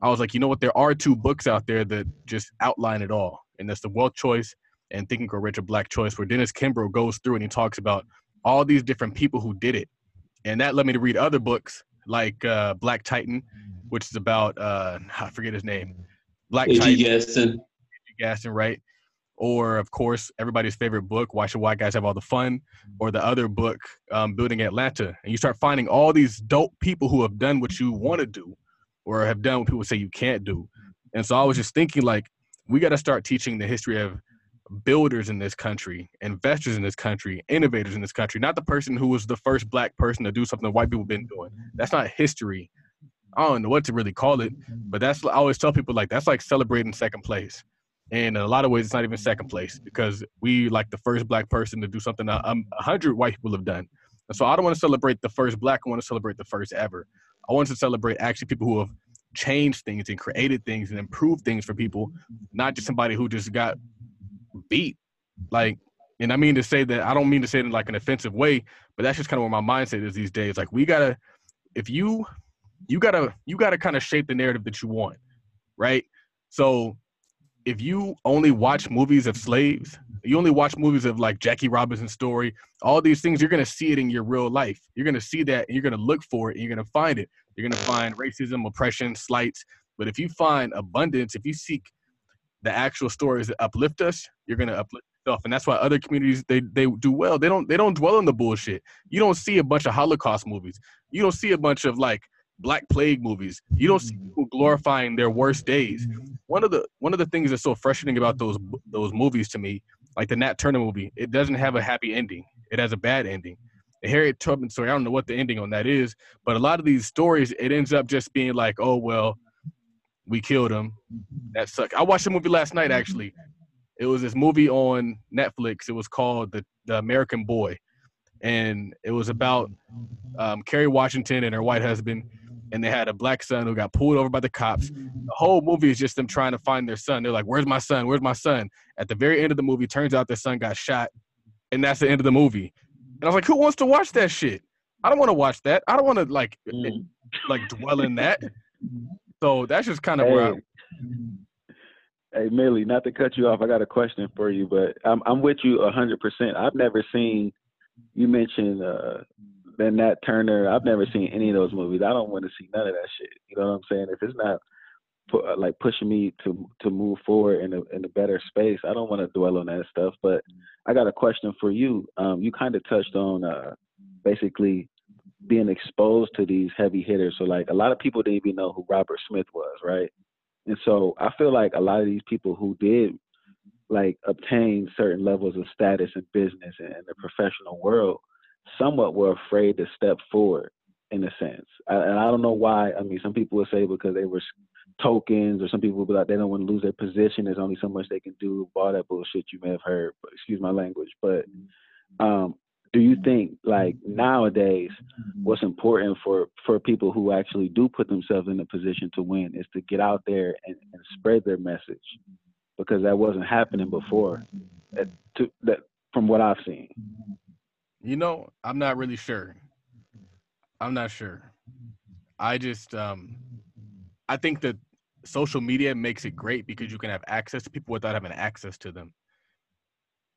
I was like, you know what? There are two books out there that just outline it all. And that's The Wealth Choice and Thinking and Grow Rich, A Black Choice, where Dennis Kimbrough goes through and he talks about all these different people who did it. And that led me to read other books like Black Titan, which is about, I forget his name. A.G. Gaston. A.G. Gaston, right? Or, of course, everybody's favorite book, Why Should White Guys Have All the Fun? Or the other book, Building Atlanta. And you start finding all these dope people who have done what you want to do, or have done what people say you can't do. And so I was just thinking, like, we got to start teaching the history of builders in this country, investors in this country, innovators in this country, not the person who was the first Black person to do something white people have been doing. That's not history. I don't know what to really call it, but that's, I always tell people, like, that's like celebrating second place. And in a lot of ways, it's not even second place, because we like the first Black person to do something 100 white people have done. And so I don't want to celebrate the first Black. I want to celebrate the first ever. I want to celebrate actually people who have changed things and created things and improved things for people, not just somebody who just got beat. Like, and I mean to say that, I don't mean to say it in like an offensive way, but that's just kind of where my mindset is these days. Like, we gotta, if you gotta kind of shape the narrative that you want, right? So if you only watch movies of slaves, you only watch movies of like Jackie Robinson's story, all these things, you're going to see it in your real life. You're going to see that, and you're going to look for it, and you're going to find it. You're going to find racism, oppression, slights. But if you find abundance, if you seek the actual stories that uplift us, you're going to uplift yourself. And that's why other communities, they do well. They don't dwell on the bullshit. You don't see a bunch of Holocaust movies. You don't see a bunch of like Black Plague movies. You don't see people glorifying their worst days. One of the things that's so frustrating about those movies to me, like the Nat Turner movie, it doesn't have a happy ending. It has a bad ending. The Harriet Tubman story, I don't know what the ending on that is, but a lot of these stories, it ends up just being like, oh, well, we killed him. That sucked. I watched a movie last night, actually. It was this movie on Netflix. It was called The American Boy. And it was about Kerry Washington and her white husband. And they had a black son who got pulled over by the cops. The whole movie is just them trying to find their son. They're like, where's my son? Where's my son? At the very end of the movie, turns out their son got shot. And that's the end of the movie. And I was like, who wants to watch that shit? I don't want to watch that. I don't want to like dwell in that. So that's just kind of where Hey, Millie, not to cut you off, I got a question for you, but I'm with you 100%. I've never seen, you mentioned Nat Turner. I've never seen any of those movies. I don't want to see none of that shit. You know what I'm saying? If it's not like pushing me to move forward in a better space, I don't want to dwell on that stuff. But I got a question for you. You kind of touched on basically being exposed to these heavy hitters. So like a lot of people didn't even know who Robert Smith was, right? And so I feel like a lot of these people who did like obtain certain levels of status in business and in the professional world somewhat were afraid to step forward in a sense. And I don't know why. I mean, some people would say because they were tokens, or some people would be like, they don't want to lose their position. There's only so much they can do. All that bullshit you may have heard, but excuse my language. But do you think like nowadays what's important for people who actually do put themselves in a position to win is to get out there and spread their message? Because that wasn't happening before from what I've seen. You know, I'm not really sure. I'm not sure. I just, I think that social media makes it great because you can have access to people without having access to them,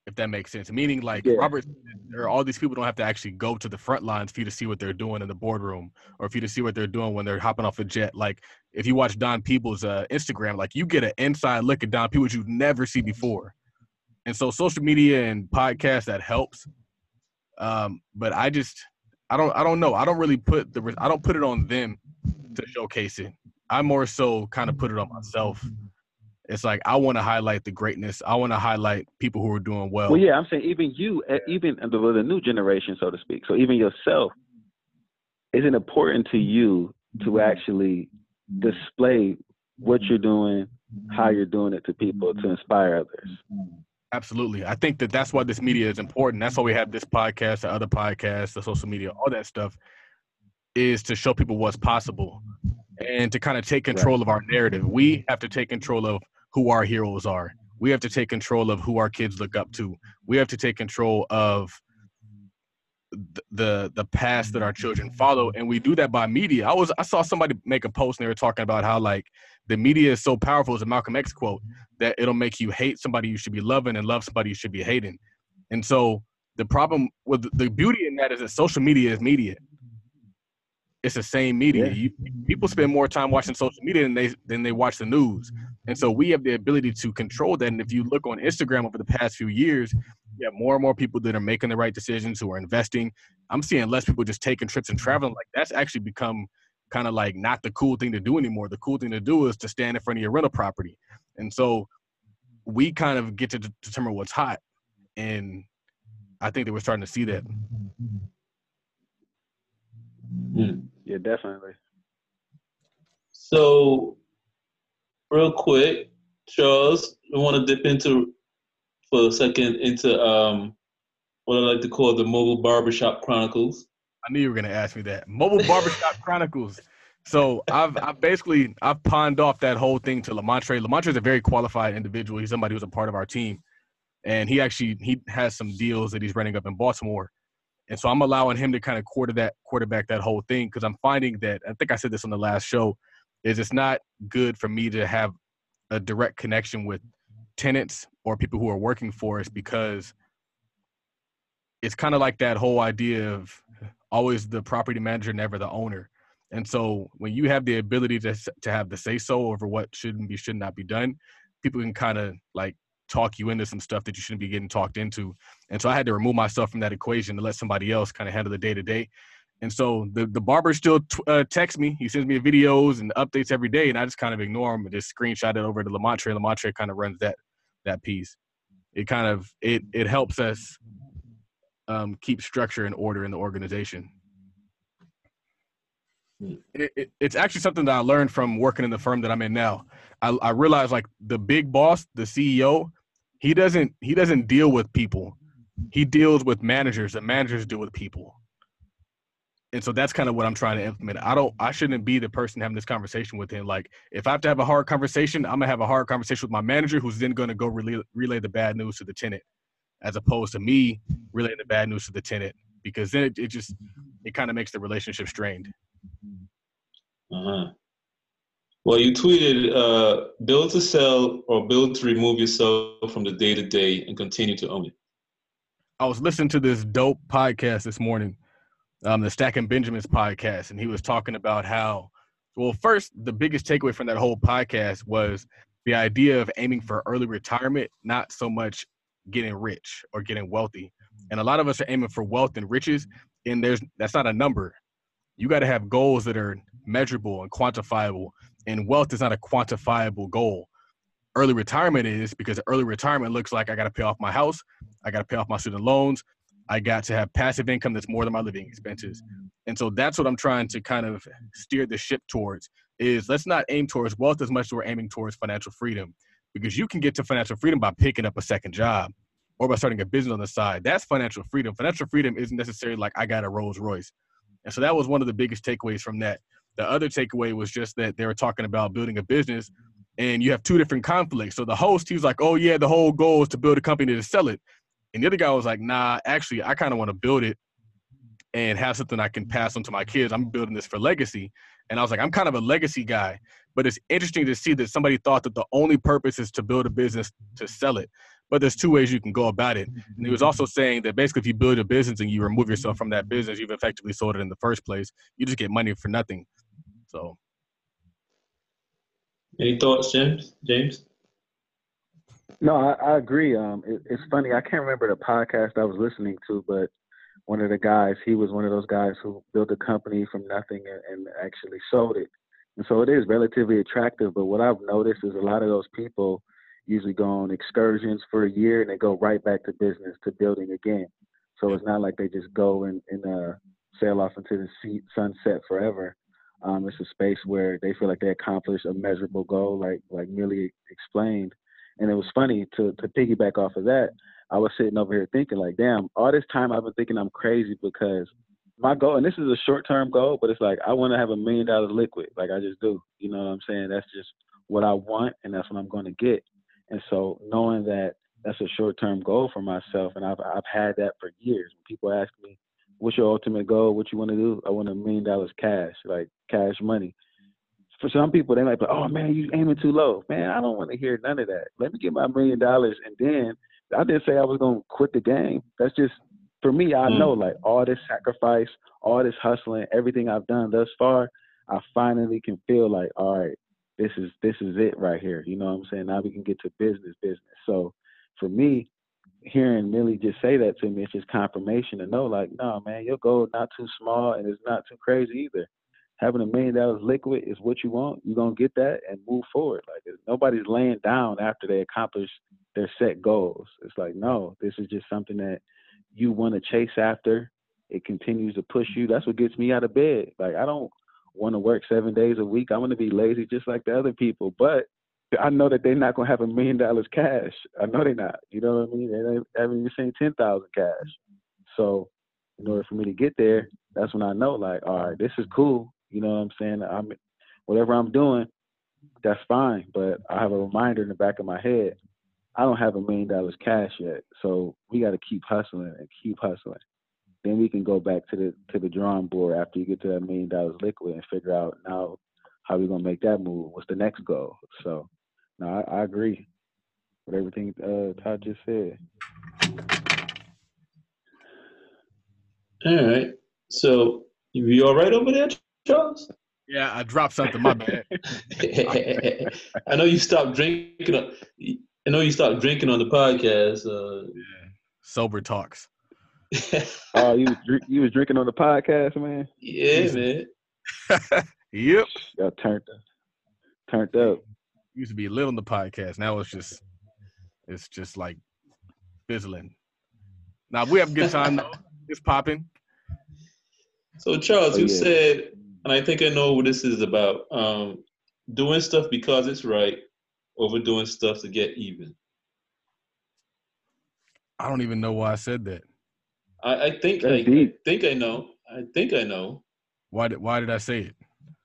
if that makes sense. Meaning like Robert, there are all these people don't have to actually go to the front lines for you to see what they're doing in the boardroom, or for you to see what they're doing when they're hopping off a jet. Like if you watch Don Peebles' Instagram, like you get an inside look at Don Peebles you'd never see before. And so social media and podcasts, that helps. But I just, I don't know. I don't really put it on them to showcase it. I more so kind of put it on myself. It's like, I want to highlight the greatness. I want to highlight people who are doing well. Well, yeah, I'm saying even you, even the new generation, so to speak. So even yourself, is it important to you to actually display what you're doing, how you're doing it to people, to inspire others? Absolutely. I think that that's why this media is important. That's why we have this podcast, the other podcasts, the social media, all that stuff, is to show people what's possible and to kind of take control of our narrative. We have to take control of who our heroes are. We have to take control of who our kids look up to. We have to take control of the past that our children follow. And we do that by media. I saw somebody make a post and they were talking about how like the media is so powerful, as a Malcolm X quote, that it'll make you hate somebody you should be loving and love somebody you should be hating. And so the problem with the beauty in that is that social media is media. It's the same media. Yeah. People spend more time watching social media than they watch the news. And so we have the ability to control that. And if you look on Instagram over the past few years, you have more and more people that are making the right decisions, who are investing. I'm seeing less people just taking trips and traveling. Like that's actually become kind of like not the cool thing to do anymore. The cool thing to do is to stand in front of your rental property. And so we kind of get to determine what's hot. And I think that we're starting to see that. Yeah, definitely. So, real quick, Charles, I want to dip into for a second into what I like to call the Mobile Barbershop Chronicles. I knew you were going to ask me that. Mobile Barbershop Chronicles. So I've pawned off that whole thing to LaMontre. LaMontre is a very qualified individual. He's somebody who's a part of our team, and he has some deals that he's running up in Baltimore. And so I'm allowing him to kind of quarterback that whole thing, because I'm finding that, I think I said this on the last show, is it's not good for me to have a direct connection with tenants or people who are working for us, because it's kind of like that whole idea of always the property manager, never the owner. And so when you have the ability to have the say-so over what should not be done, people can kind of like talk you into some stuff that you shouldn't be getting talked into. And so I had to remove myself from that equation to let somebody else kind of handle the day-to-day. And so the barber still texts me. He sends me videos and updates every day, and I just kind of ignore him and just screenshot it over to LaMontre. LaMontre kind of runs that piece. It kind of it helps us keep structure and order in the organization. It's actually something that I learned from working in the firm that I'm in now. I realized, like, the big boss, the CEO, he doesn't deal with people. He deals with managers, and managers deal with people. And so that's kind of what I'm trying to implement. I shouldn't be the person having this conversation with him. Like, if I have to have a hard conversation, I'm gonna have a hard conversation with my manager, who's then gonna go relay the bad news to the tenant, as opposed to me relaying the bad news to the tenant, because then it kind of makes the relationship strained. Well, you tweeted, build to sell or build to remove yourself from the day-to-day and continue to own it. I was listening to this dope podcast this morning, the Stack and Benjamin's podcast, and he was talking about how, well, first, the biggest takeaway from that whole podcast was the idea of aiming for early retirement, not so much getting rich or getting wealthy. And a lot of us are aiming for wealth and riches, and that's not a number. You got to have goals that are measurable and quantifiable, and wealth is not a quantifiable goal. Early retirement is, because early retirement looks like I got to pay off my house, I got to pay off my student loans, I got to have passive income that's more than my living expenses. And so that's what I'm trying to kind of steer the ship towards, is let's not aim towards wealth as much as we're aiming towards financial freedom, because you can get to financial freedom by picking up a second job or by starting a business on the side. That's financial freedom. Financial freedom isn't necessarily like I got a Rolls Royce. And so that was one of the biggest takeaways from that. The other takeaway was just that they were talking about building a business, and you have two different conflicts. So the host, he was like, oh yeah, the whole goal is to build a company to sell it. And the other guy was like, nah, actually, I kind of want to build it and have something I can pass on to my kids. I'm building this for legacy. And I was like, I'm kind of a legacy guy, but it's interesting to see that somebody thought that the only purpose is to build a business to sell it. But there's two ways you can go about it. And he was also saying that basically if you build a business and you remove yourself from that business, you've effectively sold it in the first place. You just get money for nothing. So. Any thoughts, James? No, I agree. It's funny. I can't remember the podcast I was listening to, but one of the guys, he was one of those guys who built a company from nothing and actually sold it. And so it is relatively attractive. But what I've noticed is a lot of those people usually go on excursions for a year and they go right back to business, to building again. So it's not like they just go and sail off into the sunset forever. It's a space where they feel like they accomplished a measurable goal, like Millie explained. And it was funny to piggyback off of that. I was sitting over here thinking like, damn, all this time I've been thinking I'm crazy because my goal, and this is a short-term goal, but it's like, I want to have $1 million liquid. Like I just do, you know what I'm saying? That's just what I want and that's what I'm going to get. And so knowing that that's a short-term goal for myself, and I've had that for years. When people ask me, what's your ultimate goal? What you want to do? I want $1 million cash, like cash money. For some people, they might be like, oh, man, you aiming too low. Man, I don't want to hear none of that. Let me get my $1 million. And then I didn't say I was going to quit the game. That's just, for me, I know, like, all this sacrifice, all this hustling, everything I've done thus far, I finally can feel like, all right, this is it right here. You know what I'm saying? Now we can get to business. So for me, hearing Millie just say that to me, it's just confirmation to know, like, no, man, your goal not too small and it's not too crazy either. Having $1 million liquid is what you want. You're going to get that and move forward. Like, nobody's laying down after they accomplish their set goals. It's like, no, this is just something that you want to chase after. It continues to push you. That's what gets me out of bed. Like, I don't want to work 7 days a week. I want to be lazy just like the other people, but I know that they're not going to have $1 million cash. I know they're not. You know what I mean? They haven't even seen 10,000 cash. So in order for me to get there, that's when I know, like, all right, this is cool. You know what I'm saying? Whatever I'm doing, that's fine. But I have a reminder in the back of my head, I don't have $1 million cash yet. So we got to keep hustling and keep hustling. Then we can go back to the drawing board after you get to that $1 million liquid and figure out now how we're going to make that move. What's the next goal? So no, I agree. with everything Todd just said. All right. So you all right over there, Charles? Yeah, I dropped something. My bad. I know you stopped drinking. I know you stopped drinking on the podcast. Yeah. Sober talks. Oh, you was drinking on the podcast, man. Yeah, man. Yep. Y'all turned up. Used to be lit on the podcast. Now it's just like fizzling. Now we have a good time though. It's popping. So Charles, you said, and I think I know what this is about. Doing stuff because it's right, overdoing stuff to get even. I don't even know why I said that. I think I know. I think I know. Why did I say it?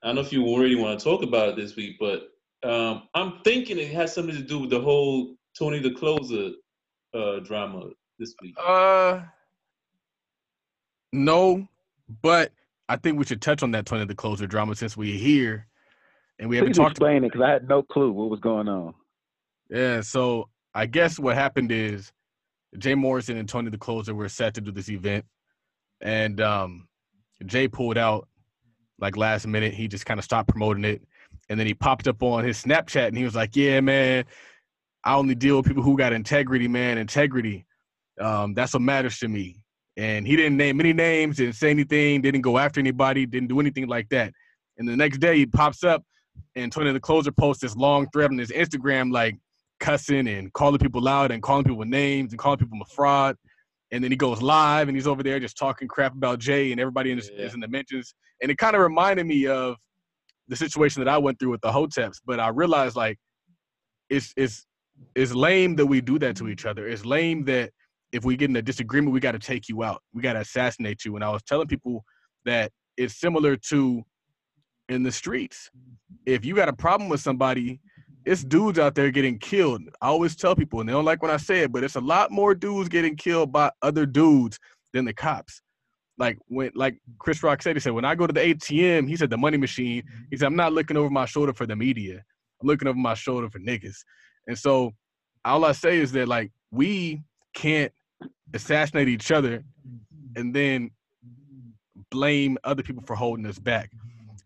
I don't know if you already want to talk about it this week, but I'm thinking it has something to do with the whole Tony the Closer drama this week. No, but I think we should touch on that Tony the Closer drama since we're here and we haven't talked about it. Explain it, because I had no clue what was going on. Yeah, so I guess what happened is Jay Morrison and Tony the Closer were set to do this event, and Jay pulled out like last minute. He just kind of stopped promoting it, and then he popped up on his Snapchat and he was like, "Yeah, man, I only deal with people who got integrity, man. Integrity, that's what matters to me." And he didn't name any names, didn't say anything, didn't go after anybody, didn't do anything like that. And the next day he pops up, and Tony the Closer posts this long thread on his Instagram like cussing and calling people out and calling people names and calling people a fraud. And then he goes live and he's over there just talking crap about Jay and everybody is in the mentions. And it kind of reminded me of the situation that I went through with the Hoteps. But I realized, like, it's lame that we do that to each other. It's lame that if we get in a disagreement, we got to take you out. We got to assassinate you. And I was telling people that it's similar to in the streets. If you got a problem with somebody, it's dudes out there getting killed. I always tell people, and they don't like when I say it, but it's a lot more dudes getting killed by other dudes than the cops. Like when, like Chris Rock said, he said, when I go to the ATM, he said the money machine, he said, I'm not looking over my shoulder for the media. I'm looking over my shoulder for niggas. And so all I say is that, like, we can't assassinate each other and then blame other people for holding us back.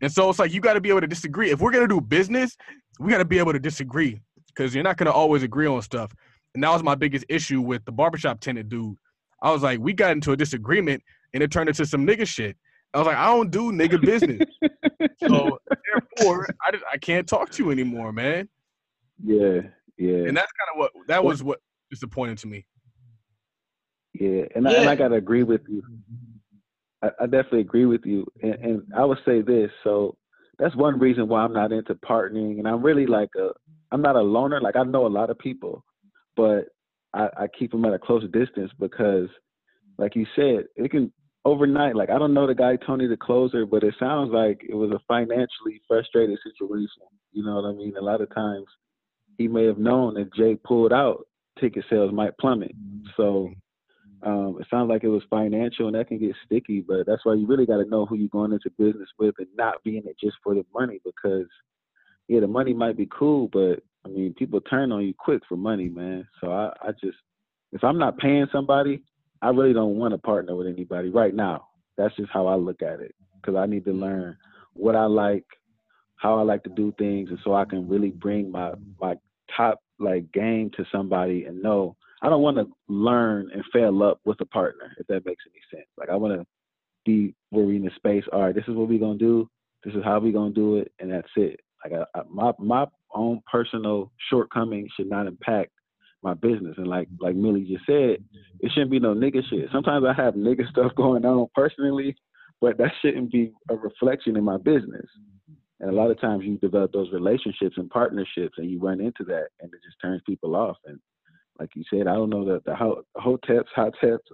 And so it's like, you got to be able to disagree. If we're going to do business, we got to be able to disagree, because you're not going to always agree on stuff. And that was my biggest issue with the barbershop tenant dude. I was like, we got into a disagreement and it turned into some nigga shit. I was like, I don't do nigga business. So therefore, I can't talk to you anymore, man. Yeah, yeah. And that's kind of what disappointed to me. Yeah, and I got to agree with you. I definitely agree with you. And I would say this, so that's one reason why I'm not into partnering. And I'm really like I'm not a loner. Like, I know a lot of people, but I keep them at a close distance because, like you said, it can overnight. Like, I don't know the guy, Tony the Closer, but it sounds like it was a financially frustrated situation. You know what I mean? A lot of times he may have known if Jay pulled out, ticket sales might plummet. So it sounds like it was financial, and that can get sticky, but that's why you really got to know who you're going into business with and not be in it just for the money, because, yeah, the money might be cool, but, I mean, people turn on you quick for money, man. So I just, if I'm not paying somebody, I really don't want to partner with anybody right now. That's just how I look at it, because I need to learn what I like, how I like to do things, and so I can really bring my top, like, game to somebody and know I don't want to learn and fail up with a partner, if that makes any sense. Like, I want to be where we're in the space. All right, this is what we're going to do. This is how we're going to do it. And that's it. Like, my own personal shortcomings should not impact my business. And like Millie just said, it shouldn't be no nigga shit. Sometimes I have nigga stuff going on personally, but that shouldn't be a reflection in my business. And a lot of times you develop those relationships and partnerships and you run into that, and it just turns people off. And like you said, I don't know that the hot taps.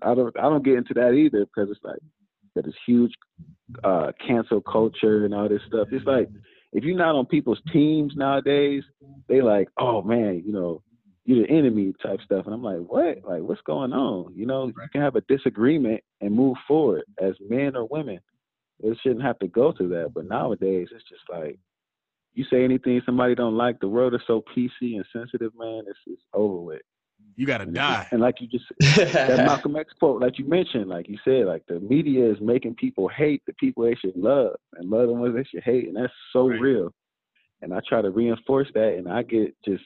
I don't get into that either, because it's like that is huge cancel culture and all this stuff. It's like, if you're not on people's teams nowadays, they like, oh man, you know, you're the enemy type stuff. And I'm like, what? Like, what's going on? You know, you can have a disagreement and move forward as men or women. It shouldn't have to go to that. But nowadays, it's just like, You say anything somebody don't like, the world is so PC and sensitive, man, it's over with. You gotta die. And like you just that Malcolm X quote, like you mentioned, like you said, like the media is making people hate the people they should love and love the ones they should hate. And that's so real. And I try to reinforce that, and I get just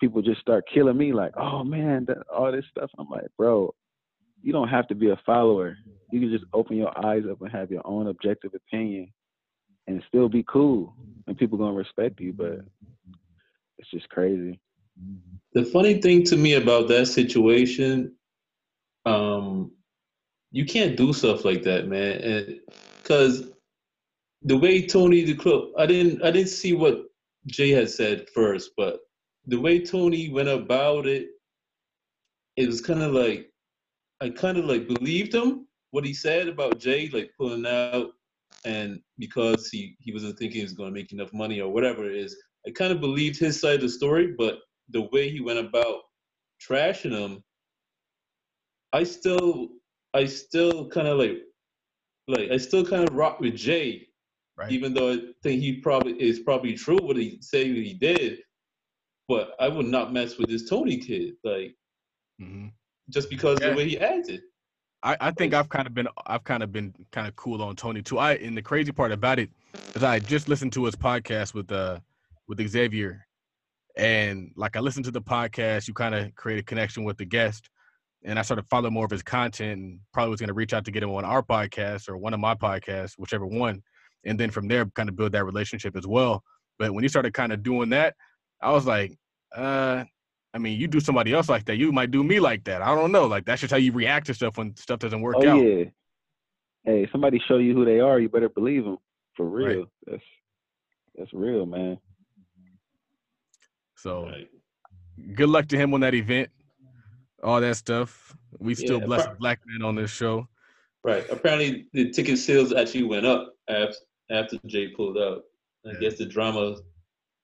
people just start killing me, like, oh man, all this stuff. I'm like, bro, you don't have to be a follower. You can just open your eyes up and have your own objective opinion and still be cool, and people gonna respect you. But it's just crazy. The funny thing to me about that situation, you can't do stuff like that, man. And because the way Tony the Closer, I didn't see what Jay had said first, but the way Tony went about it, it was kind of like, I kind of like believed him, what he said about Jay, like pulling out, and because he wasn't thinking he was going to make enough money or whatever it is. I kind of believed his side of the story, but the way he went about trashing him, I still kind of rock with Jay, right? Even though I think it's probably true what he said he did, but I would not mess with this Tony kid, like just because of the way he acted. I think I've kind of been kind of cool on Tony too. And the crazy part about it is I just listened to his podcast with Xavier, and like I listened to the podcast, you kind of create a connection with the guest, and I started following more of his content, and probably was going to reach out to get him on our podcast or one of my podcasts, whichever one, and then from there kind of build that relationship as well. But when he started kind of doing that, I was like, I mean, you do somebody else like that, you might do me like that. I don't know. Like, that's just how you react to stuff when stuff doesn't work out. Yeah. Hey, somebody show you who they are, you better believe them. For real. Right. That's real, man. So, good luck to him on that event. All that stuff. We still bless black men on this show. Right. Apparently, the ticket sales actually went up after Jay pulled out. I guess the drama,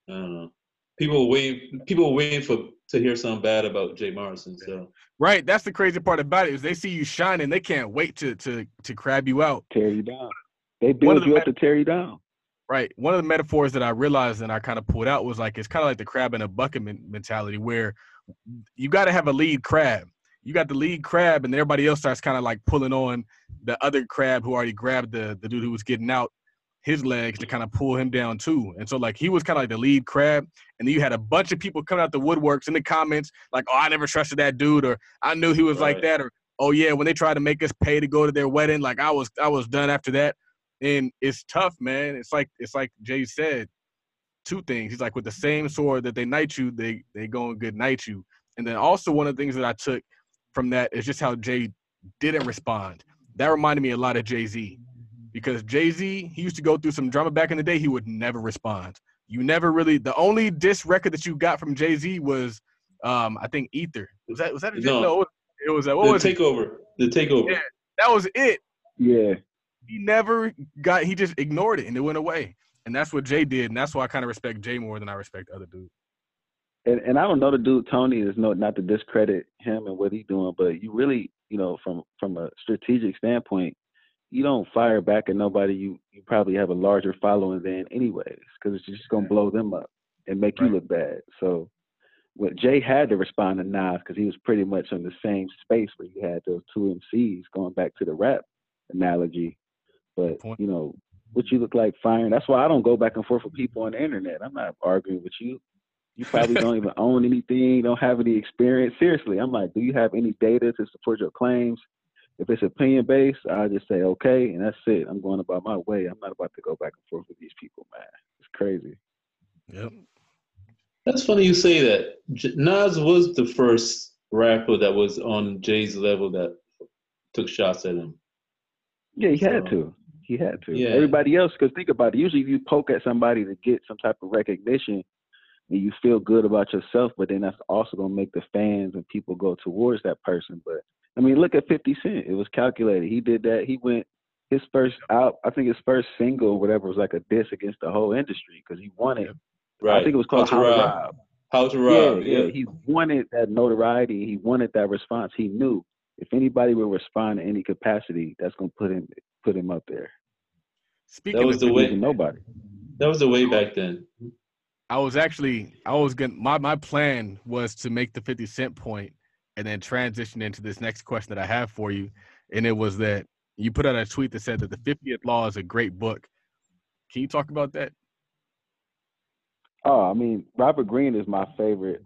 I don't know. People waiting to hear something bad about Jay Morrison. So right, that's the crazy part about it, is they see you shining, they can't wait to crab you out, tear you down. They build you up to tear you down. Right. One of the metaphors that I realized and I kind of pulled out was like, it's kind of like the crab in a bucket mentality, where you got to have a lead crab. You got the lead crab, and everybody else starts kind of like pulling on the other crab who already grabbed the dude who was getting out, his legs, to kind of pull him down too. And so like he was kind of like the lead crab, and then you had a bunch of people coming out the woodworks in the comments like, oh, I never trusted that dude, or I knew he was like that, or oh yeah, when they tried to make us pay to go to their wedding, like I was done after that. And it's tough, man. It's like Jay said, two things. He's like, with the same sword that they knight you, they go and good knight you. And then also one of the things that I took from that is just how Jay didn't respond. That reminded me a lot of Jay-Z. Because Jay-Z, he used to go through some drama back in the day, he would never respond. You never really, the only diss record that you got from Jay-Z was, I think, Ether. Was that a Jay? No, it was what was Takeover. The Takeover. Yeah, that was it. Yeah. He just ignored it, and it went away. And that's what Jay did, and that's why I kind of respect Jay more than I respect other dudes. And I don't know the dude Tony, is not to discredit him and what he's doing, but you really, you know, from a strategic standpoint, you don't fire back at nobody you probably have a larger following than anyways, because it's just going to blow them up and make you look bad. So Jay had to respond to Nas because he was pretty much in the same space where you had those two MCs, going back to the rap analogy. But, you know, what you look like firing. That's why I don't go back and forth with people on the internet. I'm not arguing with you. You probably don't even own anything, don't have any experience. Seriously, I'm like, do you have any data to support your claims? If it's opinion-based, I just say, okay, and that's it. I'm going about my way. I'm not about to go back and forth with these people, man. It's crazy. Yep. That's funny you say that. Nas was the first rapper that was on Jay's level that took shots at him. Yeah, he had to. He had to. Yeah. Everybody else, because think about it. Usually if you poke at somebody to get some type of recognition, and you feel good about yourself, but then that's also going to make the fans and people go towards that person. But I mean, look at 50 Cent. It was calculated. He did that. He went his first out. I think his first single, or whatever, was like a diss against the whole industry because he wanted. Right. I think it was called How to Rob. Yeah. He wanted that notoriety. He wanted that response. He knew if anybody would respond in any capacity, that's gonna put him up there. Speaking that was of the way nobody. That was the way back then. My plan was to make the 50 Cent point and then transition into this next question that I have for you. And it was that you put out a tweet that said that the 50th Law is a great book. Can you talk about that? Oh, I mean, Robert Greene is my favorite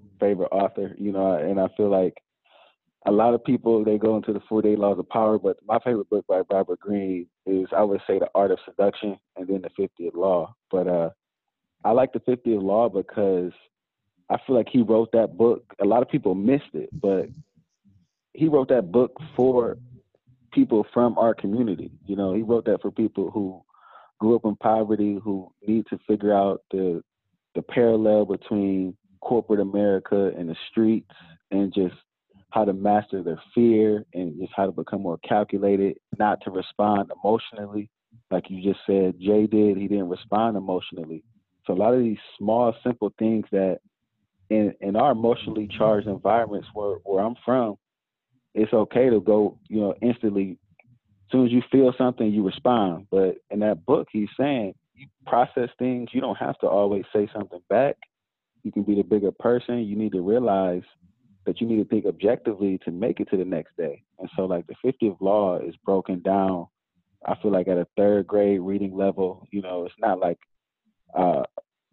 author, you know, and I feel like a lot of people, they go into the 48 Laws of Power, but my favorite book by Robert Greene is, I would say, The Art of Seduction and then The 50th Law. But I like The 50th Law because I feel like he wrote that book. A lot of people missed it, but he wrote that book for people from our community. You know, he wrote that for people who grew up in poverty, who need to figure out the parallel between corporate America and the streets, and just how to master their fear and just how to become more calculated, not to respond emotionally. Like you just said, Jay did, he didn't respond emotionally. So a lot of these small, simple things that in our emotionally charged environments where I'm from, it's okay to go, you know, instantly. As soon as you feel something, you respond. But in that book, he's saying, you process things. You don't have to always say something back. You can be the bigger person. You need to realize that you need to think objectively to make it to the next day. And so, like, the 50th Law is broken down, I feel like, at a third grade reading level. You know, it's not like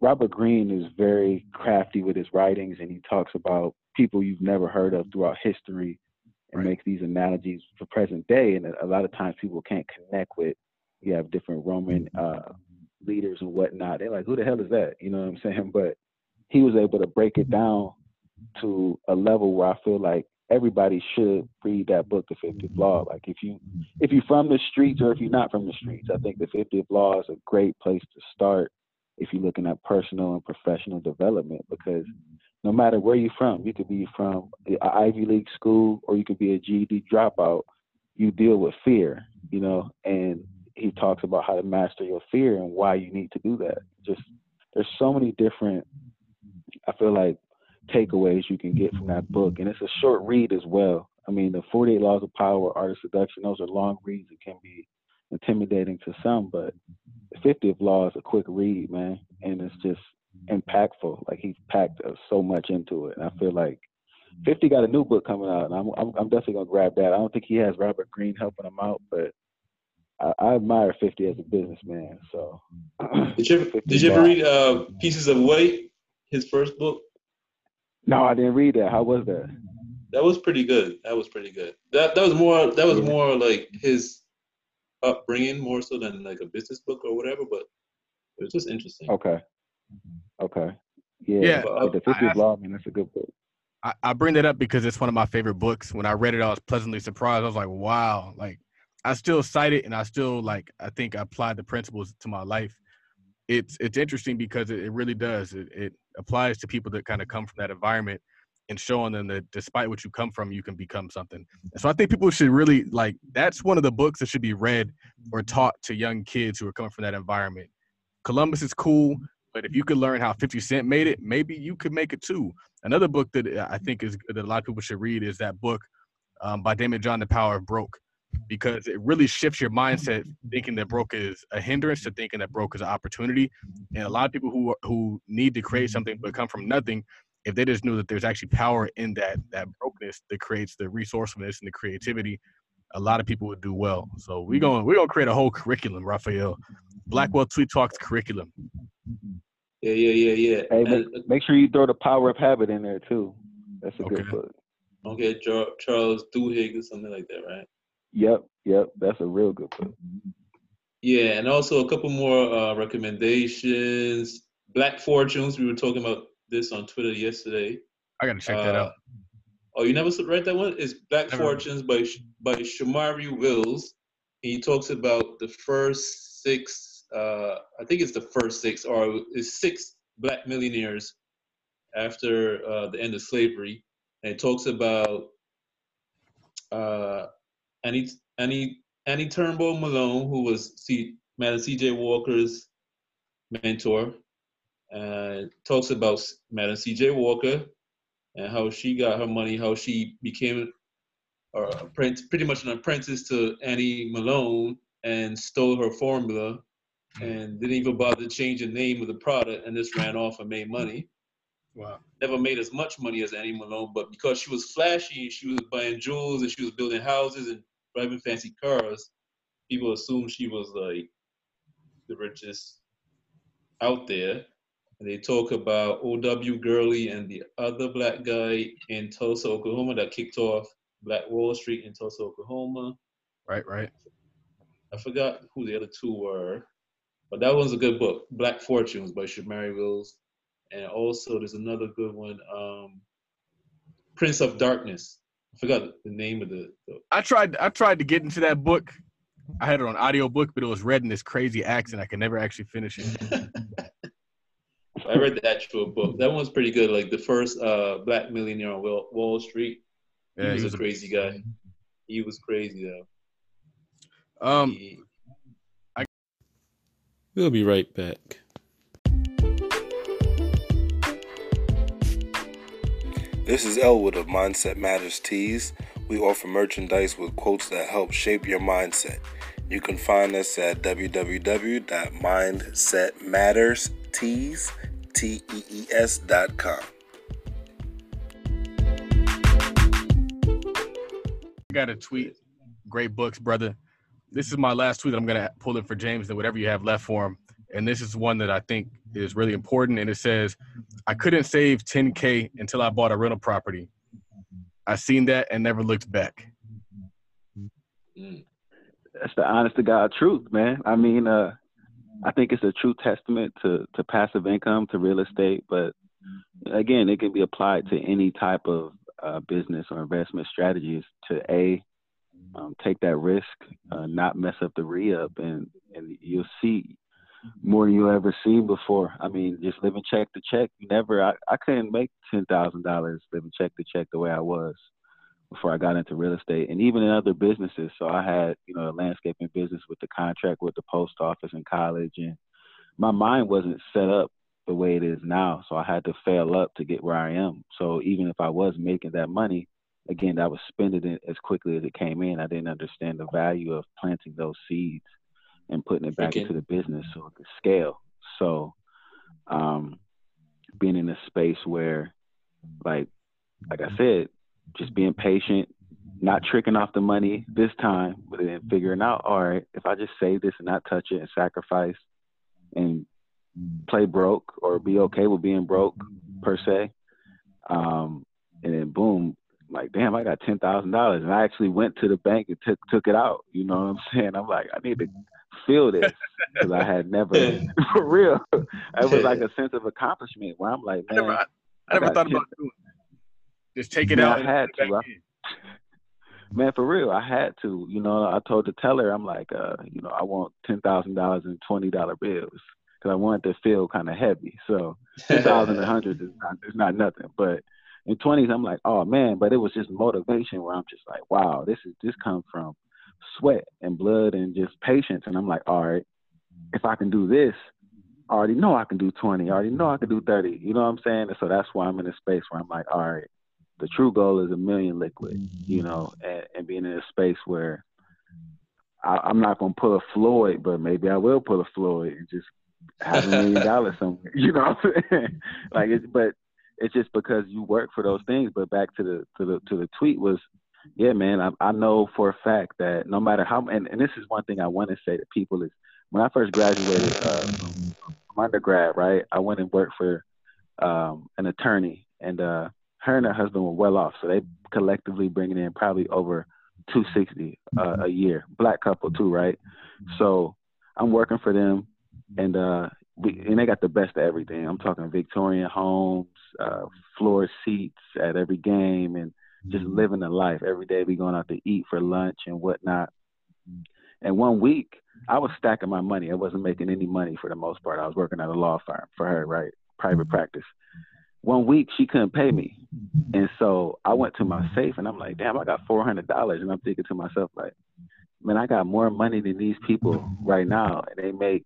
Robert Greene is very crafty with his writings, and he talks about people you've never heard of throughout history and makes these analogies for present day. And a lot of times people can't connect with, you have different Roman leaders and whatnot. They're like, who the hell is that? You know what I'm saying? But he was able to break it down to a level where I feel like everybody should read that book, The 50th Law. Like, if you're from the streets or if you're not from the streets, I think The 50th Law is a great place to start if you're looking at personal and professional development, because no matter where you're from, you could be from an Ivy League school or you could be a GED dropout, you deal with fear, you know, and he talks about how to master your fear and why you need to do that. Just, there's so many different, I feel like, takeaways you can get from that book. And it's a short read as well. I mean, the 48 Laws of Power, Art of Seduction, those are long reads that can be intimidating to some, but the 50th Law is a quick read, man. And it's just impactful. Like, he's packed so much into it. And I feel like 50 got a new book coming out, and I'm definitely going to grab that. I don't think he has Robert Greene helping him out, but I admire 50 as a businessman. So did you ever read Pieces of Weight, his first book? No, I didn't read that. How was that? That was pretty good. That was more like his upbringing, more so than like a business book or whatever, but it was just interesting. Okay. Yeah. The 50th Law, man, that's a good book. I bring that up because it's one of my favorite books. When I read it, I was pleasantly surprised. I was like, wow. Like, I still cite it, and I still, like, I think I applied the principles to my life. It's interesting because it really does. It applies to people that kind of come from that environment and showing them that despite what you come from, you can become something. And so I think people should really, like, that's one of the books that should be read or taught to young kids who are coming from that environment. Columbus is cool, but if you could learn how 50 Cent made it, maybe you could make it too. Another book that I think is that a lot of people should read is that book by Daymond John, The Power of Broke, because it really shifts your mindset, thinking that broke is a hindrance to thinking that broke is an opportunity. And a lot of people who need to create something but come from nothing, if they just knew that there's actually power in that brokenness that creates the resourcefulness and the creativity, a lot of people would do well. So we're gonna create a whole curriculum, Raphael. Blackwell Tweet Talks curriculum. Yeah. Hey, make sure you throw The Power of Habit in there too. That's a good book. Okay, Charles Duhigg or something like that, right? Yep. That's a real good book. Yeah, and also a couple more recommendations. Black Fortunes. We were talking about this on Twitter yesterday. I gotta check that out. Oh, you never read that one? It's Black Fortunes by Shamari Wills. He talks about the first six. I think it's the first six, or it's six black millionaires after the end of slavery. And it talks about Annie Turnbull Malone, who was Madam C.J. Walker's mentor, talks about Madam C.J. Walker and how she got her money, how she became pretty much an apprentice to Annie Malone and stole her formula and didn't even bother to change the name of the product, and just ran off and made money. Wow. Never made as much money as Annie Malone, but because she was flashy, she was buying jewels and she was building houses and driving fancy cars, people assumed she was like the richest out there. And they talk about O.W. Gurley and the other black guy in Tulsa, Oklahoma that kicked off Black Wall Street in Tulsa, Oklahoma. Right, right. I forgot who the other two were, but that one's a good book, Black Fortunes by Shamari Wills. And also there's another good one, Prince of Darkness. I forgot the name of the I tried to get into that book. I had it on audiobook, but it was read in this crazy accent. I could never actually finish it. I read the actual book. That one's pretty good. Like the first black millionaire on Wall Street. He was a crazy guy. He was crazy though. We'll be right back. This is Elwood of Mindset Matters Tees. We offer merchandise with quotes that help shape your mindset. You can find us at www.mindsetmatterstees.com. I got a tweet. Great books, brother. This is my last tweet that I'm going to pull in for James and whatever you have left for him. And this is one that I think is really important. And it says, I couldn't save 10K until I bought a rental property. I seen that and never looked back. That's the honest to God truth, man. I mean, I think it's a true testament to passive income, to real estate. But again, it can be applied to any type of business or investment strategies to take that risk, not mess up the re-up, and you'll see more than you ever seen before. I mean, just living check to check. I couldn't make $10,000 living check to check the way I was before I got into real estate, and even in other businesses. So I had, a landscaping business with the contract with the post office in college, and my mind wasn't set up the way it is now. So I had to fail up to get where I am. So even if I was making that money, again, I was spending it as quickly as it came in. I didn't understand the value of planting those seeds and putting it back into the business so it could scale. So being in a space where, like I said, just being patient, not tricking off the money this time, but then figuring out, all right, if I just save this and not touch it and sacrifice and play broke or be okay with being broke per se, and then boom, like, damn, I got $10,000. And I actually went to the bank and took it out. You know what I'm saying? I'm like, I need to feel this, because I had never, for real. It was like a sense of accomplishment where I'm like, man. I never thought about doing that. Just take it out. Man, for real, I had to. I told the teller, I'm like, I want $10,000 in $20 bills, because I wanted to feel kind of heavy. So $2,000 and $100 is not nothing. But in 20s, I'm like, oh man, but it was just motivation where I'm just like, wow, this comes from sweat and blood and just patience. And I'm like, all right, if I can do this, I already know I can do 20. I already know I can do 30. You know what I'm saying? And so that's why I'm in a space where I'm like, all right, the true goal is $1 million liquid, and being in a space where I'm not going to pull a Floyd, but maybe I will pull a Floyd and just have $1 million somewhere. You know what I'm saying? It's just because you work for those things. But back to the tweet was, yeah, man, I know for a fact that no matter how, and this is one thing I want to say to people is, when I first graduated from undergrad, right, I went and worked for an attorney, and her and her husband were well off, so they collectively bringing in probably over $260 a year, black couple too, right? So I'm working for them, and they got the best of everything. I'm talking Victorian homes, floor seats at every game, and just living the life. Every day we going out to eat for lunch and whatnot. And one week, I was stacking my money. I wasn't making any money for the most part. I was working at a law firm for her, right? Private practice. One week, she couldn't pay me. And so I went to my safe, and I'm like, damn, I got $400. And I'm thinking to myself, like, man, I got more money than these people right now, and they make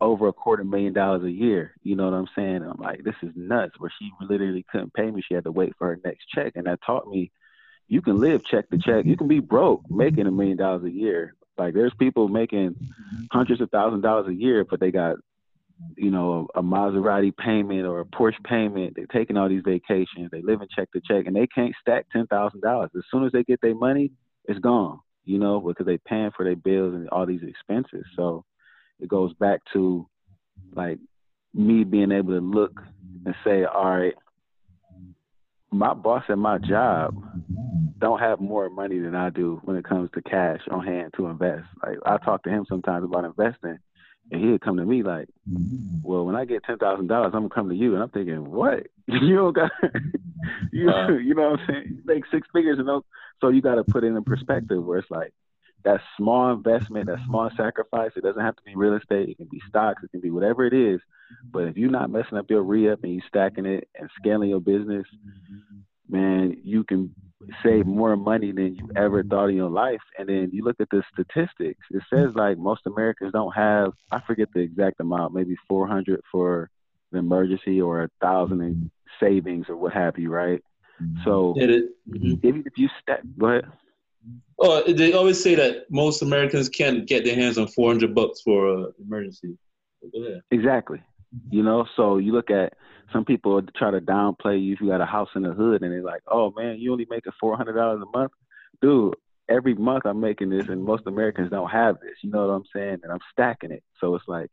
over $250,000 a year. You know what I'm saying? And I'm like, this is nuts. Where she literally couldn't pay me, she had to wait for her next check, and that taught me you can live check to check. You can be broke making $1 million a year Like, there's people making hundreds of thousands of dollars a year, but they got, you know, a Maserati payment or a Porsche payment. They're taking all these vacations. They live in check to check, and they can't stack $10,000. As soon as they get their money, it's gone, you know, because they're paying for their bills and all these expenses. So it goes back to, like, me being able to look and say, all right, my boss at my job don't have more money than I do when it comes to cash on hand to invest. Like, I talk to him sometimes about investing, and he would come to me like, well, when I get $10,000, I'm going to come to you. And I'm thinking, what? You don't got, you know what I'm saying? You make six figures. And those, so you got to put it in perspective where it's like, that small investment, that small sacrifice, it doesn't have to be real estate. It can be stocks. It can be whatever it is. But if you're not messing up your re-up and you stacking it and scaling your business, man, you can save more money than you ever thought in your life. And then you look at the statistics. It says, like, most Americans don't have, I forget the exact amount, maybe $400 for an emergency or $1,000 in savings or what have you, right? So if you stack, go ahead. Oh, they always say that most Americans can't get their hands on $400 for an emergency. Yeah. Exactly. You know, so you look at some people try to downplay you if you got a house in the hood, and they're like, oh, man, you only making $400 a month? Dude, every month I'm making this, and most Americans don't have this. You know what I'm saying? And I'm stacking it. So it's like,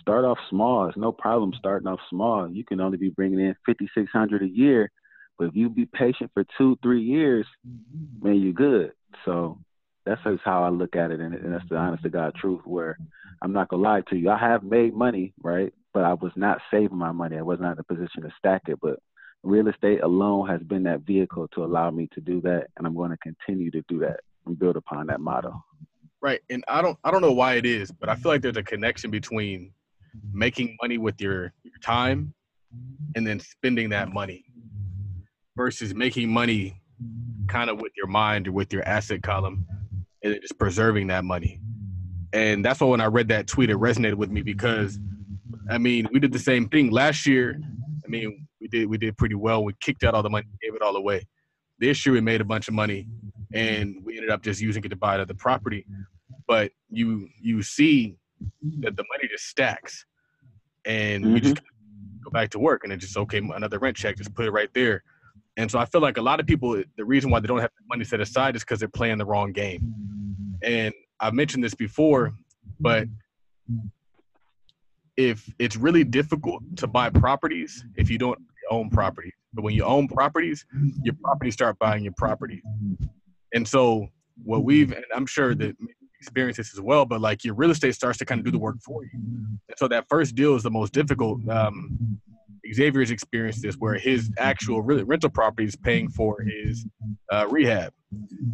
start off small. It's no problem starting off small. You can only be bringing in $5,600 a year. But if you be patient for 2-3 years, man, you're good. So that's how I look at it, and that's the honest to God truth, where I'm not going to lie to you. I have made money, right, but I was not saving my money. I was not in a position to stack it. But real estate alone has been that vehicle to allow me to do that, and I'm going to continue to do that and build upon that model. Right, and I don't know why it is, but I feel like there's a connection between making money with your time and then spending that money versus making money kind of with your mind or with your asset column and just preserving that money. And that's why when I read that tweet, it resonated with me, because I mean, we did the same thing last year. I mean, we did pretty well. We kicked out all the money, gave it all away. This year we made a bunch of money and we ended up just using it to buy another property. But you see that the money just stacks, and we just go back to work and it just, okay, another rent check, just put it right there. And so I feel like a lot of people, the reason why they don't have money set aside is because they're playing the wrong game. And I've mentioned this before, but if it's really difficult to buy properties if you don't own property. But when you own properties, your properties start buying your property. And so what and I'm sure that experience this as well, but like your real estate starts to kind of do the work for you. And so that first deal is the most difficult. Xavier's experienced this, where his actual rental property is paying for his rehab,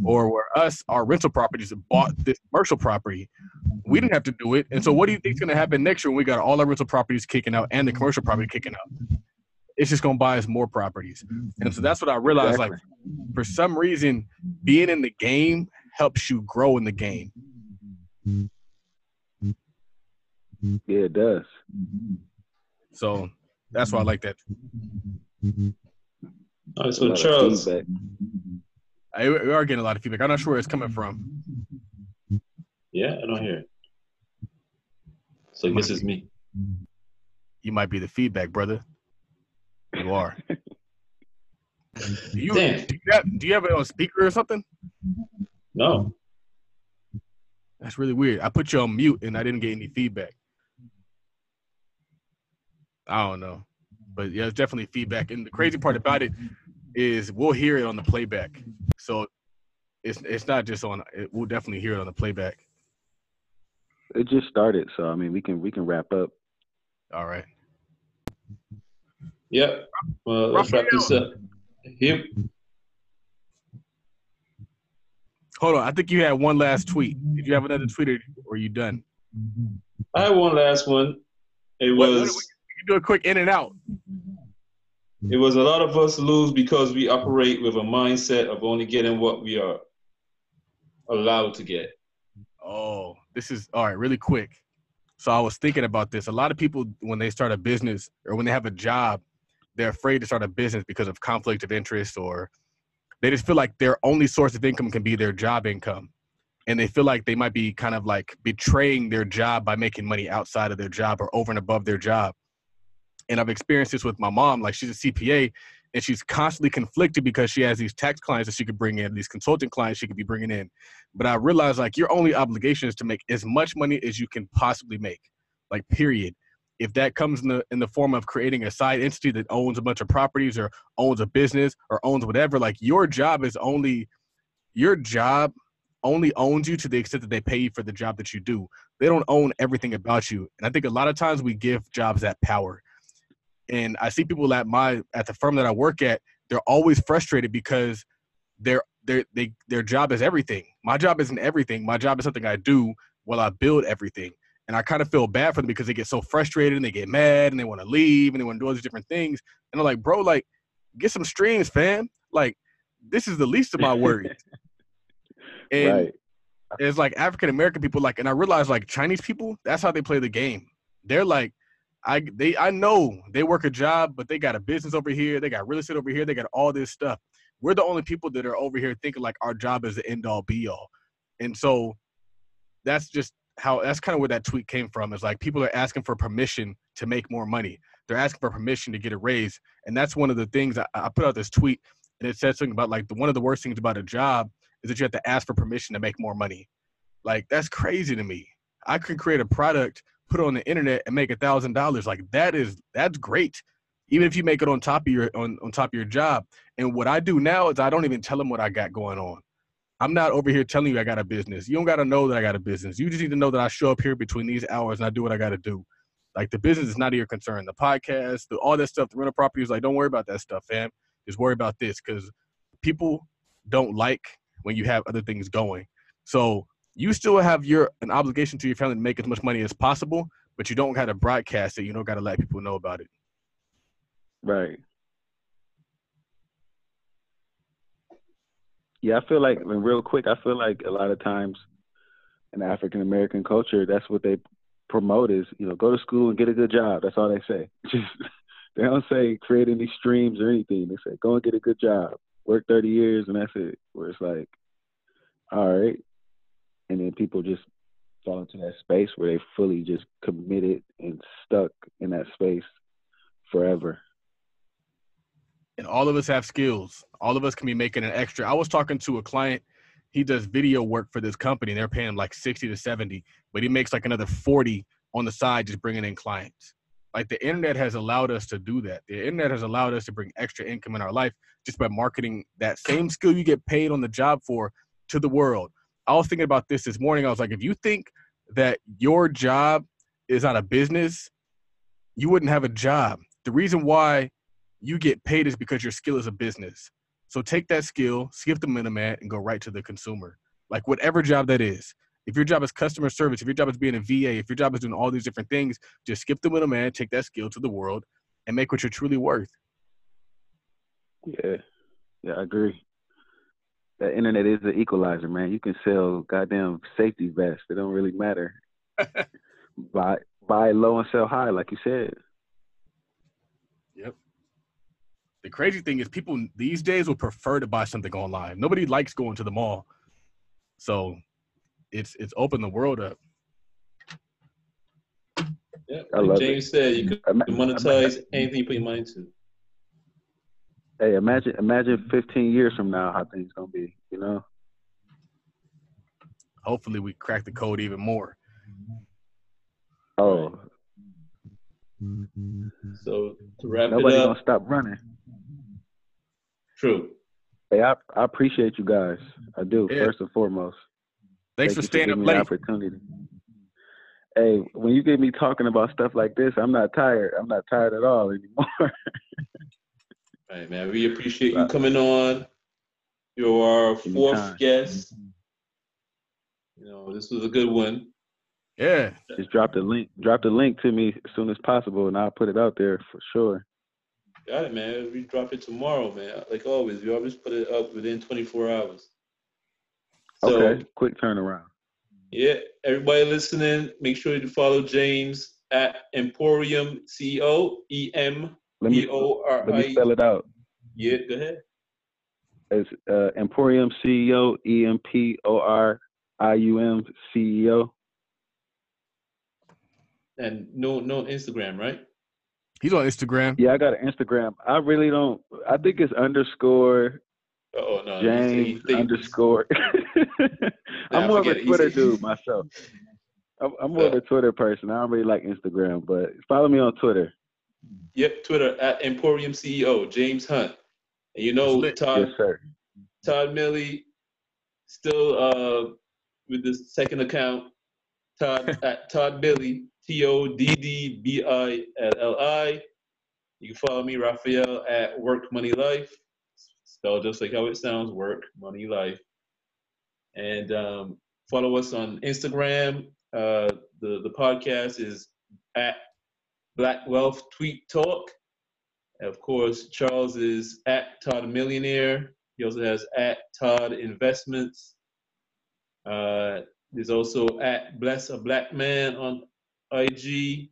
or where our rental properties have bought this commercial property. We didn't have to do it. And so what do you think is going to happen next year when we got all our rental properties kicking out and the commercial property kicking out? It's just going to buy us more properties. And so that's what I realized. Exactly. Like, for some reason, being in the game helps you grow in the game. Yeah, it does. So that's why I like that. All right, so Charles, we are getting a lot of feedback. I'm not sure where it's coming from. Yeah, I don't hear it. So this is me. You might be the feedback, brother. You are. Do you have it on speaker or something? No. That's really weird. I put you on mute and I didn't get any feedback. I don't know, but yeah, it's definitely feedback. And the crazy part about it is we'll hear it on the playback. So it's not just on. We'll definitely hear it on the playback. It just started, so I mean, we can wrap up. All right. Yep. Well, let's wrap this up. Here. Hold on. I think you had one last tweet. Did you have another tweet, or are you done? I had one last one. It was. Do a quick in and out. It was, a lot of us lose because we operate with a mindset of only getting what we are allowed to get. Oh, this is all right, really quick. So I was thinking about this. A lot of people, when they start a business or when they have a job, they're afraid to start a business because of conflict of interest, or they just feel like their only source of income can be their job income. and they feel like they might be kind of like betraying their job by making money outside of their job or over and above their job. And I've experienced this with my mom. Like, she's a CPA and she's constantly conflicted because she has these tax clients that she could bring in, these consulting clients she could be bringing in. But I realized, like, your only obligation is to make as much money as you can possibly make, like, period. If that comes in the form of creating a side entity that owns a bunch of properties or owns a business or owns whatever, like, your job only owns you to the extent that they pay you for the job that you do. They don't own everything about you. And I think a lot of times we give jobs that power. And I see people at the firm that I work at, they're always frustrated because their job is everything. My job isn't everything. My job is something I do while I build everything. And I kind of feel bad for them because they get so frustrated and they get mad and they want to leave and they want to do all these different things. And I'm like, bro, like, get some streams, fam. Like, this is the least of my worries. And right. It's like African-American people, like, and I realized, like, Chinese people, that's how they play the game. They're like, I know they work a job, but they got a business over here. They got real estate over here. They got all this stuff. We're the only people that are over here thinking like our job is the end all be all. And so that's kind of where that tweet came from, is like, people are asking for permission to make more money. They're asking for permission to get a raise. And that's one of the things I put out this tweet, and it said something about, like, one of the worst things about a job is that you have to ask for permission to make more money. Like, that's crazy to me. I could create a product, put it on the internet, and make $1,000. Like, that's great. Even if you make it on top of your job. And what I do now is I don't even tell them what I got going on. I'm not over here telling you I got a business. You don't got to know that I got a business. You just need to know that I show up here between these hours and I do what I got to do. Like, the business is not your concern. The podcast, all that stuff, the rental properties, like, don't worry about that stuff, fam. Just worry about this, because people don't like when you have other things going. So you still have an obligation to your family to make as much money as possible, but you don't got to broadcast it. You don't got to let people know about it. Right. Yeah, I feel like, and real quick, I feel like a lot of times in African American culture, that's what they promote is, you know, go to school and get a good job. That's all they say. They don't say create any streams or anything. They say go and get a good job, work 30 years, and that's it. Where it's like, all right, and then people just fall into that space where they fully just committed and stuck in that space forever. And all of us have skills. All of us can be making an extra. I was talking to a client. He does video work for this company. They're paying him like 60 to 70, but he makes like another 40 on the side just bringing in clients. Like, the internet has allowed us to do that. The internet has allowed us to bring extra income in our life just by marketing that same skill you get paid on the job for to the world. I was thinking about this morning. I was like, if you think that your job is not a business, you wouldn't have a job. The reason why you get paid is because your skill is a business. So take that skill, skip the middleman, and go right to the consumer. Like, whatever job that is. If your job is customer service, if your job is being a VA, if your job is doing all these different things, just skip the middleman, take that skill to the world, and make what you're truly worth. Yeah, I agree. The internet is an equalizer, man. You can sell goddamn safety vests. It don't really matter. Buy low and sell high, like you said. Yep. The crazy thing is, people these days would prefer to buy something online. Nobody likes going to the mall. So it's opened the world up. Yeah, like James said, you can monetize anything you put your money into. Hey, imagine 15 years from now how things gonna be, you know? Hopefully we crack the code even more. Oh. So to wrap it up, nobody's gonna stop running. True. Hey, I appreciate you guys. I do, yeah. First and foremost. Thanks for standing up late. Opportunity. Hey, when you get me talking about stuff like this, I'm not tired. I'm not tired at all anymore. Right, man. We appreciate you coming on. You're our fourth guest. You know, this was a good one. Yeah. Just drop the link. Drop the link to me as soon as possible, and I'll put it out there for sure. Got it, man. We drop it tomorrow, man. Like always, we always put it up within 24 hours. So, okay, quick turnaround. Yeah, everybody listening, make sure you follow James at Emporium CEO, EMPORI. Let me spell it out. Yeah, go ahead. It's Emporium CEO, EMPORI. IUM CEO. And no Instagram, right? He's on Instagram. Yeah, I got an Instagram. I really don't. I think it's _. Oh no, James _. I'm more of a Twitter dude myself. I'm more of a Twitter person. I don't really like Instagram, but follow me on Twitter. Yep, Twitter at Emporium CEO James Hunt. And you know Todd, yes, Todd Milley still with the second account. Todd at Todd Billy TODDBILLI. You can follow me, Raphael, at Work Money Life. Spelled just like how it sounds, Work Money Life. And follow us on Instagram. The podcast is at Black Wealth Tweet Talk. And of course, Charles is at Todd Millionaire. He also has at Todd Investments. There's also at Bless a Black Man on IG.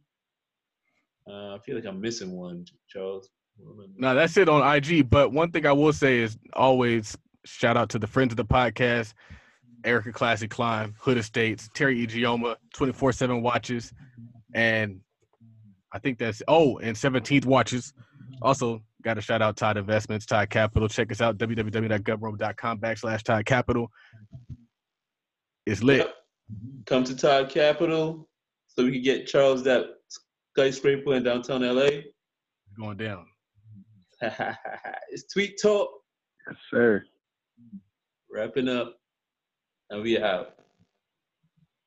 I feel like I'm missing one, Charles. No, that's it on IG. But one thing I will say is always shout out to the friends of the podcast, Erica Classic Climb, Hood Estates, Terry Igioma, 24/7 Watches, and I think that's and 17th Watches. Also got to shout out Tide Investments, Tide Capital. Check us out, www.government.com/Tide Capital. It's lit. Come to Tide Capital so we can get Charles that skyscraper in downtown LA. Going down. It's Tweet Talk. Yes, sir. Wrapping up, and we out.